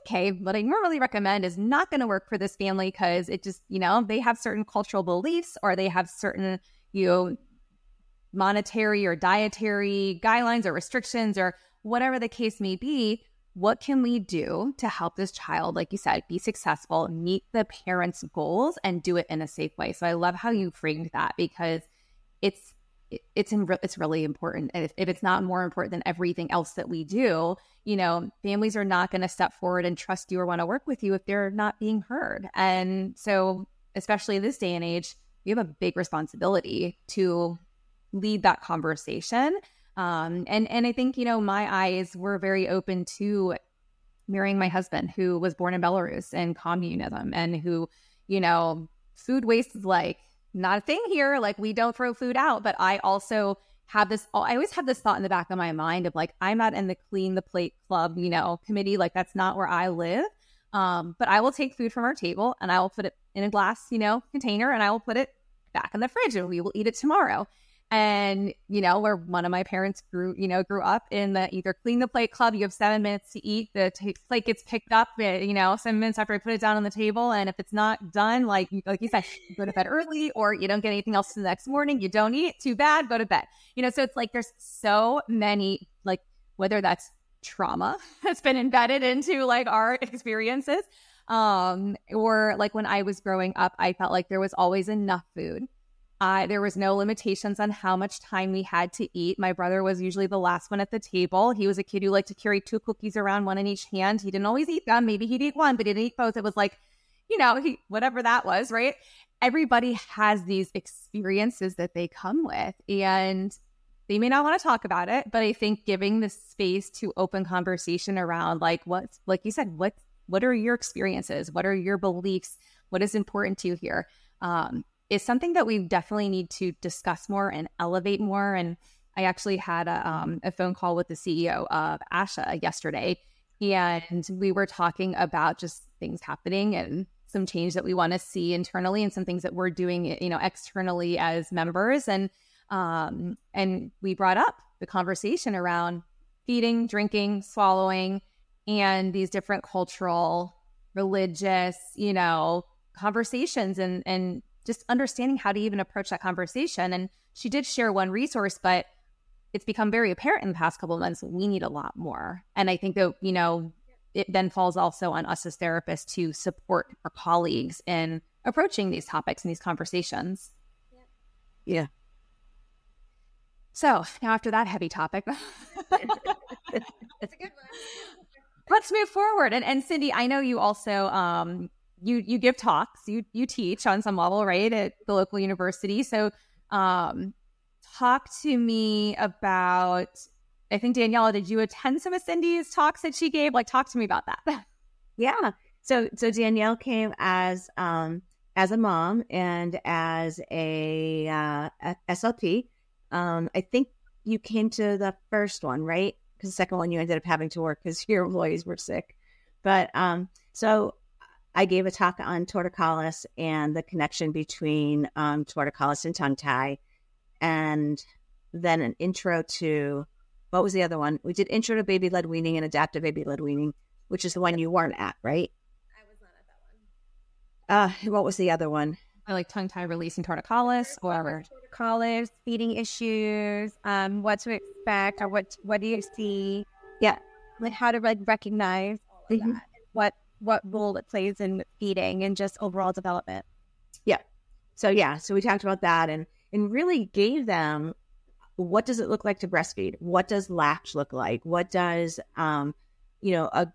okay, what I normally recommend is not going to work for this family because it just, you know, they have certain cultural beliefs or they have certain, you know, monetary or dietary guidelines or restrictions or whatever the case may be. What can we do to help this child, like you said, be successful, meet the parents' goals, and do it in a safe way? So I love how you framed that, because it's it's in, it's really important. And if, if it's not more important than everything else that we do, you know, families are not going to step forward and trust you or want to work with you if they're not being heard. And so, especially in this day and age, you have a big responsibility to lead that conversation. Um, and, and I think, you know, my eyes were very open to marrying my husband, who was born in Belarus and communism, and who, you know, food waste is like not a thing here. Like we don't throw food out, but I also have this, I always have this thought in the back of my mind of like, I'm not in the clean the plate club, you know, committee, like that's not where I live. Um, but I will take food from our table and I will put it in a glass, you know, container, and I will put it back in the fridge and we will eat it tomorrow. And, you know, where one of my parents grew, you know, grew up in the either clean the plate club, you have seven minutes to eat, the t- plate gets picked up, you know, seven minutes after I put it down on the table. And if it's not done, like, like you said, you go to bed early, or you don't get anything else the next morning, you don't eat, too bad, go to bed. You know, so it's like, there's so many, like, whether that's trauma that's been embedded into like our experiences, um, or like when I was growing up, I felt like there was always enough food. Uh, there was no limitations on how much time we had to eat. My brother was usually the last one at the table. He was a kid who liked to carry two cookies around, one in each hand. He didn't always eat them. Maybe he'd eat one, but he didn't eat both. It was like, you know, he, whatever that was, right? Everybody has these experiences that they come with, and they may not want to talk about it, but I think giving the space to open conversation around like what's, like you said, what, what are your experiences? What are your beliefs? What is important to you here? Um, is something that we definitely need to discuss more and elevate more. And I actually had a, um, a phone call with the C E O of ASHA yesterday, and we were talking about just things happening and some change that we want to see internally and some things that we're doing, you know, externally as members. And, um, and we brought up the conversation around feeding, drinking, swallowing, and these different cultural, religious, you know, conversations and, and, just understanding how to even approach that conversation. And she did share one resource, but it's become very apparent in the past couple of months that we need a lot more. And I think that, you know, it then falls also on us as therapists to support our colleagues in approaching these topics and these conversations. Yeah. yeah. So now after that heavy topic, that's a good one. Let's move forward. And, and Cindy, I know you also, um, You you give talks, you you teach on some level, right, at the local university. So um, talk to me about, I think, Danielle, did you attend some of Cindy's talks that she gave? Like, talk to me about that. Yeah. So so Danielle came as um, as a mom and as a uh, S L P, um, I think you came to the first one, right? Because the second one you ended up having to work because your employees were sick. But um, so I gave a talk on torticollis and the connection between um, torticollis and tongue tie, and then an intro to, what was the other one? We did intro to baby-led weaning and adaptive baby-led weaning, which is the one you weren't at, right? I was not at that one. Uh, what was the other one? I like tongue tie release and torticollis, whatever. Torticollis, feeding issues, um, what to expect, or what what do you see? Yeah, like how to like recognize all of mm-hmm. that, and what what role it plays in feeding and just overall development. Yeah. So yeah, so we talked about that and and really gave them what does it look like to breastfeed? What does latch look like? What does um, you know, a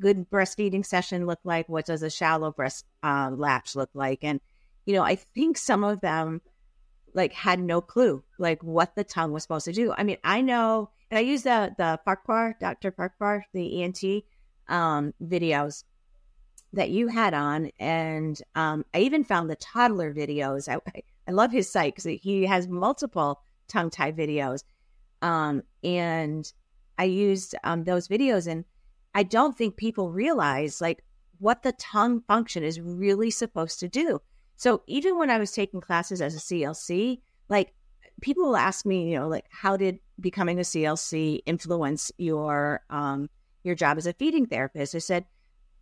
good breastfeeding session look like? What does a shallow breast uh, latch look like? And you know, I think some of them like had no clue, like what the tongue was supposed to do. I mean, I know, and I use the, the Farquhar, Doctor Farquhar, the E N T um, videos that you had on. And um, I even found the toddler videos. I, I love his site because he has multiple tongue tie videos. Um, and I used um, those videos, and I don't think people realize like what the tongue function is really supposed to do. So even when I was taking classes as a C L C, like people will ask me, you know, like how did becoming a C L C influence your um, your job as a feeding therapist? I said,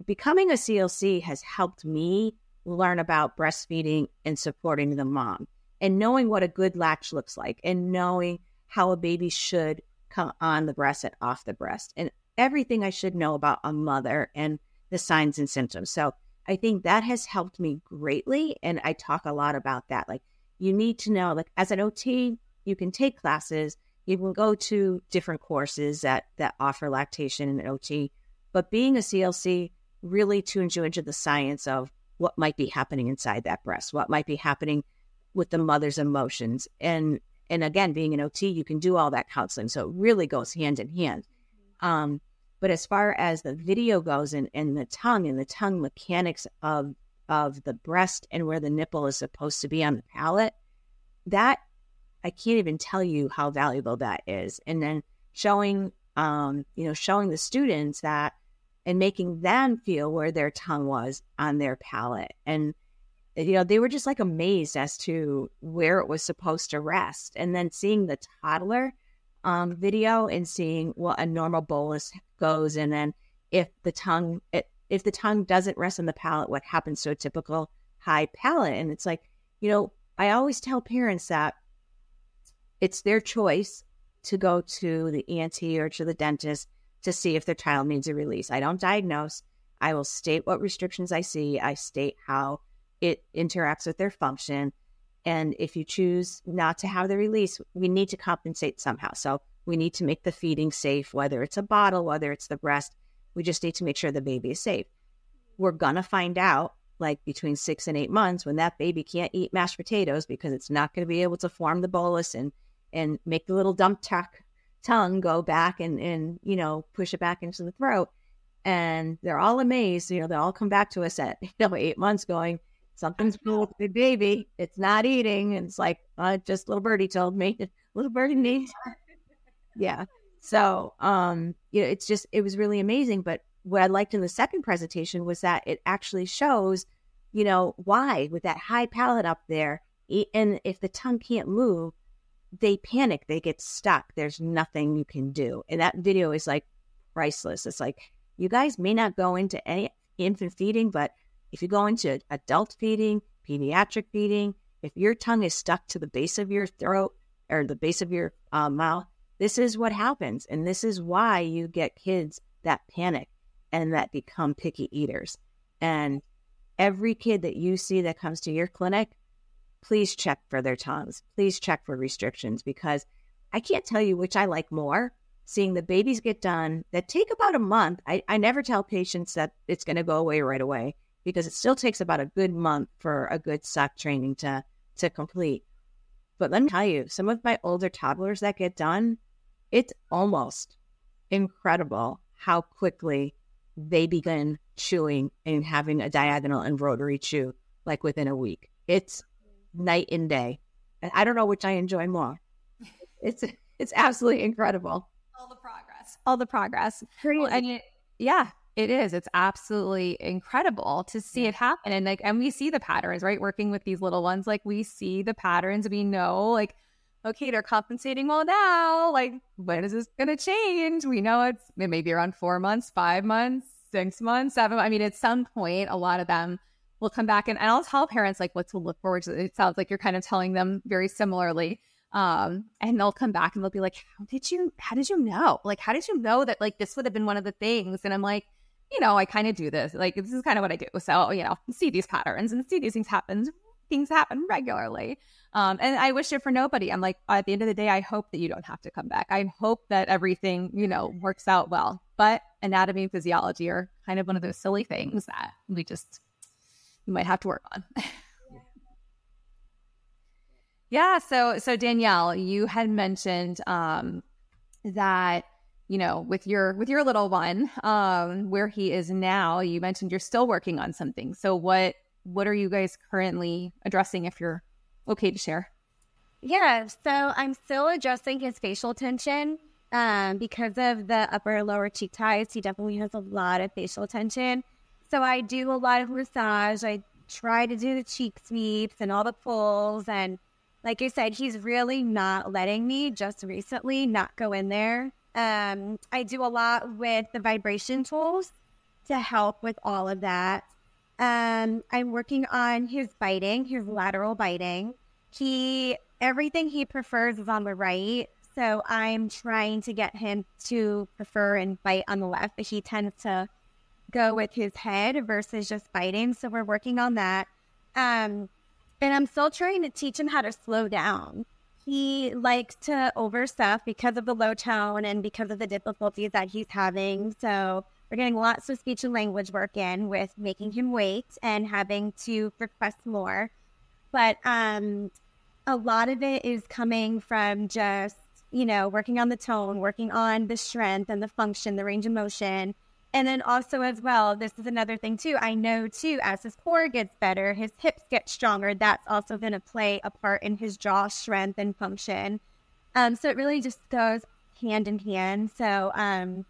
becoming a C L C has helped me learn about breastfeeding and supporting the mom and knowing what a good latch looks like and knowing how a baby should come on the breast and off the breast and everything I should know about a mother and the signs and symptoms. So I think that has helped me greatly. And I talk a lot about that. Like you need to know, like as an O T, you can take classes, you can go to different courses that, that offer lactation and O T, but being a C L C really tunes you into the science of what might be happening inside that breast, what might be happening with the mother's emotions. And, and again, being an O T, you can do all that counseling. So it really goes hand in hand. Um, But as far as the video goes and, and the tongue and the tongue mechanics of of the breast and where the nipple is supposed to be on the palate, that I can't even tell you how valuable that is. And then showing, um, you know, showing the students that and making them feel where their tongue was on their palate. And, you know, they were just like amazed as to where it was supposed to rest. And then seeing the toddler um, video and seeing what a normal bolus goes, and then if the tongue it, if the tongue doesn't rest on the palate, what happens to a typical high palate? And it's like, you know, I always tell parents that it's their choice to go to the E N T or to the dentist to see if their child needs a release. I don't diagnose. I will state what restrictions I see. I state how it interacts with their function. And if you choose not to have the release, we need to compensate somehow. So we need to make the feeding safe, whether it's a bottle, whether it's the breast. We just need to make sure the baby is safe. We're going to find out, like between six and eight months, when that baby can't eat mashed potatoes because it's not going to be able to form the bolus and, and make the little dump tuck tongue go back and, and, you know, push it back into the throat. And they're all amazed. You know, they all come back to us at, you know, eight months going, something's wrong with the baby. It's not eating. And it's like, uh, just little birdie told me, little birdie needs. Yeah. So, um, you know, it's just, it was really amazing. But what I liked in the second presentation was that it actually shows, you know, why with that high palate up there, and if the tongue can't move, they panic, they get stuck. There's nothing you can do. And that video is like priceless. It's like, you guys may not go into any infant feeding, but if you go into adult feeding, pediatric feeding, if your tongue is stuck to the base of your throat or the base of your uh, mouth, this is what happens, and this is why you get kids that panic and that become picky eaters. And every kid that you see that comes to your clinic, please check for their tongues. Please check for restrictions, because I can't tell you which I like more, seeing the babies get done that take about a month. I, I never tell patients that it's going to go away right away, because it still takes about a good month for a good suck training to, to complete. But let me tell you, some of my older toddlers that get done, it's almost incredible how quickly they begin chewing and having a diagonal and rotary chew like within a week. It's night and day. And I don't know which I enjoy more. It's it's absolutely incredible. All the progress. All the progress. Well, and it, yeah, it is. It's absolutely incredible to see it happen. And like, and we see the patterns, right? Working with these little ones, like we see the patterns. We know, like, okay, they're compensating well now. Like, when is this going to change? We know it's it maybe around four months, five months, six months, seven. I mean, at some point, a lot of them will come back. And, and I'll tell parents, like, what to look forward to. It sounds like you're kind of telling them very similarly. Um, and they'll come back and they'll be like, how did you, how did you know? Like, how did you know that, like, this would have been one of the things? And I'm like, you know, I kind of do this. Like, this is kind of what I do. So, you know, see these patterns and see these things happen. Things happen regularly. Um, and I wish it for nobody. I'm like, at the end of the day, I hope that you don't have to come back. I hope that everything, you know, works out well. But anatomy and physiology are kind of one of those silly things that we just we might have to work on. yeah. So, so Danielle, you had mentioned um, that, you know, with your with your little one, um, where he is now, you mentioned you're still working on something. So, what what are you guys currently addressing, if you're okay to share? Yeah, so I'm still addressing his facial tension. Um, because of the upper and lower cheek ties, he definitely has a lot of facial tension. So I do a lot of massage. I try to do the cheek sweeps and all the pulls. And like I said, he's really not letting me just recently not go in there. Um, I do a lot with the vibration tools to help with all of that. Um, I'm working on his biting, his lateral biting. He, everything he prefers is on the right. So I'm trying to get him to prefer and bite on the left, but he tends to go with his head versus just biting. So we're working on that. Um, and I'm still trying to teach him how to slow down. He likes to overstuff because of the low tone and because of the difficulties that he's having. So we're getting lots of speech and language work in with making him wait and having to request more. But um, a lot of it is coming from just, you know, working on the tone, working on the strength and the function, the range of motion. And then also as well, this is another thing too. I know too, as his core gets better, his hips get stronger. That's also going to play a part in his jaw strength and function. Um, so it really just goes hand in hand. So, um,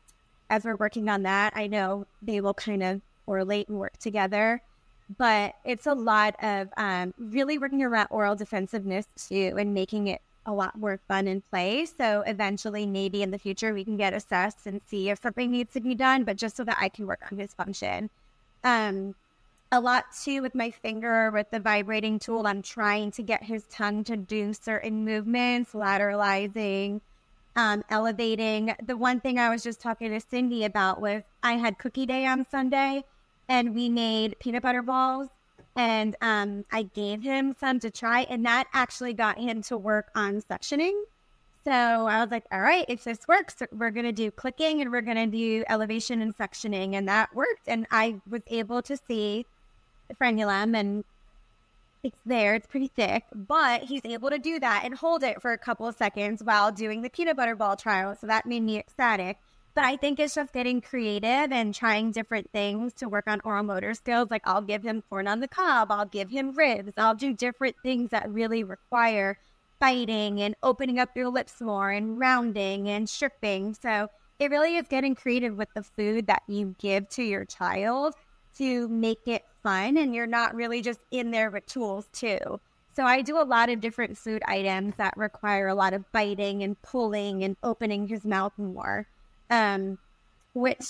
as we're working on that, I know they will kind of correlate and work together, but it's a lot of um, really working around oral defensiveness too and making it a lot more fun and play. So eventually, maybe in the future, we can get assessed and see if something needs to be done, but just so that I can work on his function. Um, a lot too with my finger, with the vibrating tool, I'm trying to get his tongue to do certain movements, lateralizing, Um, elevating. The one thing I was just talking to Cindy about was I had cookie day on Sunday and we made peanut butter balls, and um, I gave him some to try, and that actually got him to work on suctioning. So I was like, all right, if this works, we're going to do clicking and we're going to do elevation and suctioning. And that worked. And I was able to see the frenulum, and it's there, it's pretty thick, but he's able to do that and hold it for a couple of seconds while doing the peanut butter ball trial. So that made me ecstatic. But I think it's just getting creative and trying different things to work on oral motor skills. Like, I'll give him corn on the cob, I'll give him ribs, I'll do different things that really require biting and opening up your lips more and rounding and stripping. So it really is getting creative with the food that you give to your child to make it fun, and you're not really just in there with tools too. So I do a lot of different food items that require a lot of biting and pulling and opening his mouth more, um, which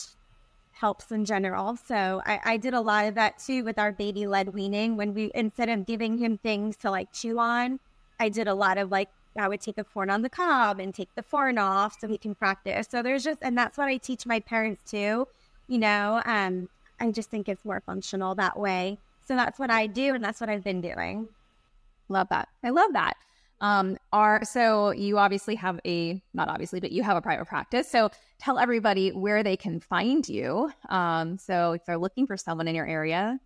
helps in general. So I, I did a lot of that too with our baby-led weaning. When we, instead of giving him things to like chew on, I did a lot of like, I would take a fork on the cob and take the fork off so he can practice. So there's just, and that's what I teach my parents too, you know, um, I just think it's more functional that way. So that's what I do, and that's what I've been doing. Love that. I love that. Um, are so you obviously have a, not obviously, but you have a private practice. So tell everybody where they can find you. Um, so if they're looking for someone in your area.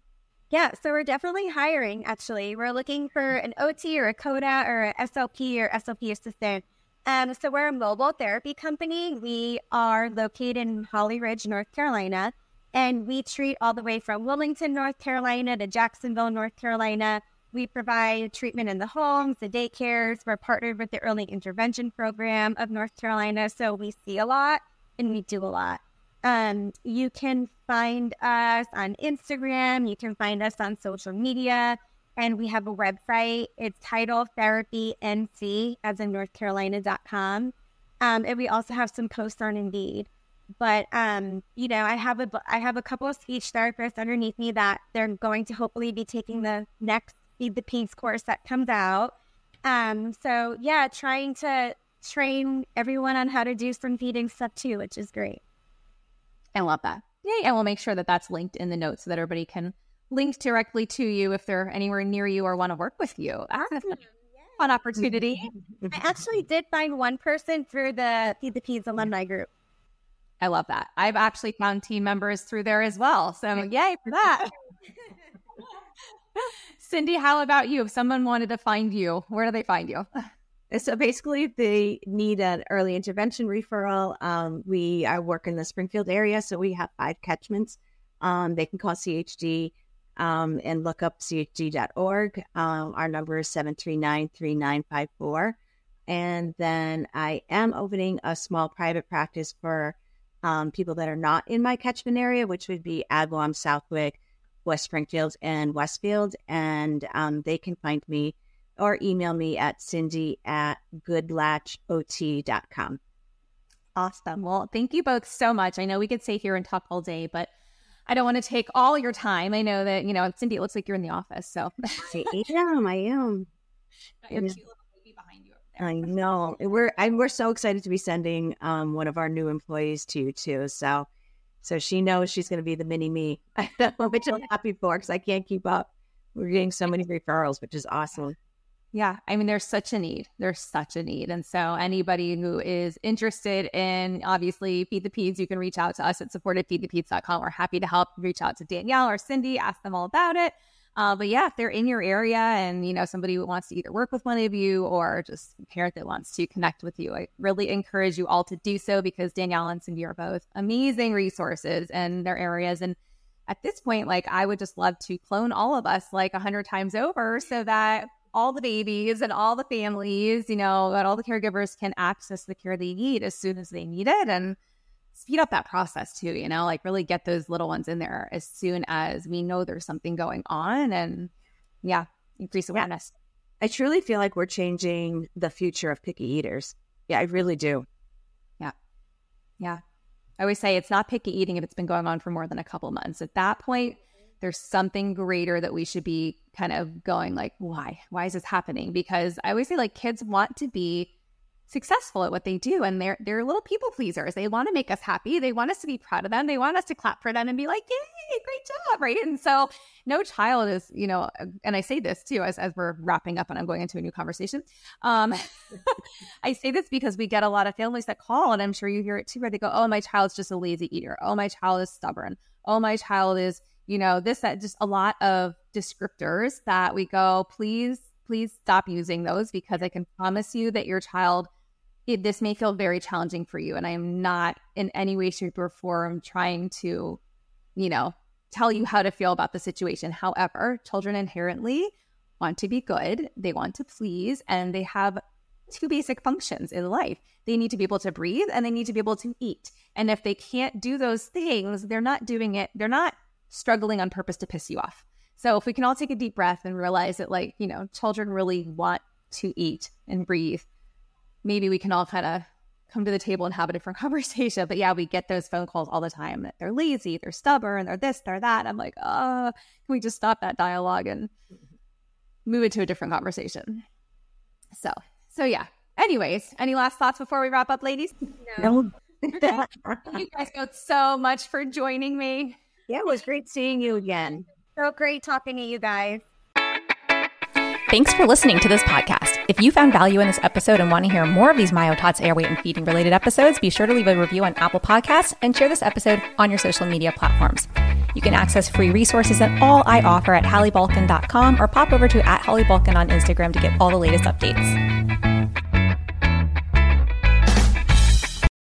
Yeah, so we're definitely hiring, actually. We're looking for an O T or a CODA or an S L P or S L P assistant. Um, so we're a mobile therapy company. We are located in Holly Ridge, North Carolina. And we treat all the way from Wilmington, North Carolina to Jacksonville, North Carolina. We provide treatment in the homes, the daycares. We're partnered with the Early Intervention Program of North Carolina. So we see a lot and we do a lot. Um, you can find us on Instagram. You can find us on social media. And we have a website. It's tidal therapy n c, as in North Carolina dot com. Um, and we also have some posts on Indeed. But, um, you know, I have a, I have a couple of speech therapists underneath me that they're going to hopefully be taking the next Feed the Peds course that comes out. Um, so, yeah, trying to train everyone on how to do some feeding stuff too, which is great. I love that. Yay. And we'll make sure that that's linked in the notes so that everybody can link directly to you if they're anywhere near you or want to work with you. Awesome. Fun opportunity. I actually did find one person through the Feed the Peds alumni group. I love that. I've actually found team members through there as well. So yay for that. Cindy, how about you? If someone wanted to find you, where do they find you? So basically, if they need an early intervention referral, um, we I work in the Springfield area, so we have five catchments. Um, they can call C H D um, and look up c h d dot org. Um, our number is seven three nine, three nine five four. And then I am opening a small private practice for Um, people that are not in my catchment area, which would be Agawam, Southwick, West Springfield, and Westfield. And um, they can find me or email me at cindy at good latch o t dot com. Awesome. Well, thank you both so much. I know we could stay here and talk all day, but I don't want to take all your time. I know that, you know, Cindy, it looks like you're in the office. So I am. I am. I am. I know. We're I'm, we're so excited to be sending um, one of our new employees to you, too. So so she knows she's going to be the mini me, which I'm happy for because I can't keep up. We're getting so many referrals, which is awesome. Yeah. I mean, there's such a need. There's such a need. And so anybody who is interested in, obviously, Feed the Peds, you can reach out to us at support at feed the peds dot com. We're happy to help. Reach out to Danielle or Cindy. Ask them all about it. Uh, but yeah, if they're in your area and, you know, somebody who wants to either work with one of you or just a parent that wants to connect with you, I really encourage you all to do so because Danielle and Cindy are both amazing resources in their areas. And at this point, like, I would just love to clone all of us like a hundred times over so that all the babies and all the families, you know, that all the caregivers can access the care they need as soon as they need it. And speed up that process too, you know, like really get those little ones in there as soon as we know there's something going on and yeah, increase awareness. Yeah. I truly feel like we're changing the future of picky eaters. Yeah, I really do. Yeah. Yeah. I always say it's not picky eating if it's been going on for more than a couple months. At that point, there's something greater that we should be kind of going like, why? Why is this happening? Because I always say like kids want to be successful at what they do, and they're they're little people pleasers. They want to make us happy. They want us to be proud of them. They want us to clap for them and be like, "Yay, great job!" Right? And so, no child is, you know. And I say this too as as we're wrapping up, and I'm going into a new conversation. Um, I say this because we get a lot of families that call, and I'm sure you hear it too, where they go, "Oh, my child's just a lazy eater. Oh, my child is stubborn. Oh, my child is, you know, this that." Just a lot of descriptors that we go, please. Please stop using those because I can promise you that your child, it, this may feel very challenging for you. And I am not in any way, shape, or form trying to, you know, tell you how to feel about the situation. However, children inherently want to be good. They want to please. And they have two basic functions in life. They need to be able to breathe and they need to be able to eat. And if they can't do those things, they're not doing it. They're not struggling on purpose to piss you off. So if we can all take a deep breath and realize that, like, you know, children really want to eat and breathe, maybe we can all kind of come to the table and have a different conversation. But yeah, we get those phone calls all the time that they're lazy, they're stubborn, they're this, they're that. I'm like, oh, can we just stop that dialogue and move it to a different conversation? So, so yeah. Anyways, any last thoughts before we wrap up, ladies? No. Okay. You guys both so much for joining me. Yeah, it was great seeing you again. So great talking to you guys. Thanks for listening to this podcast. If you found value in this episode and want to hear more of these MyoTots, airway, and feeding related episodes, be sure to leave a review on Apple Podcasts and share this episode on your social media platforms. You can access free resources and all I offer at hallie bulkin dot com or pop over to at hallie bulkin on Instagram to get all the latest updates.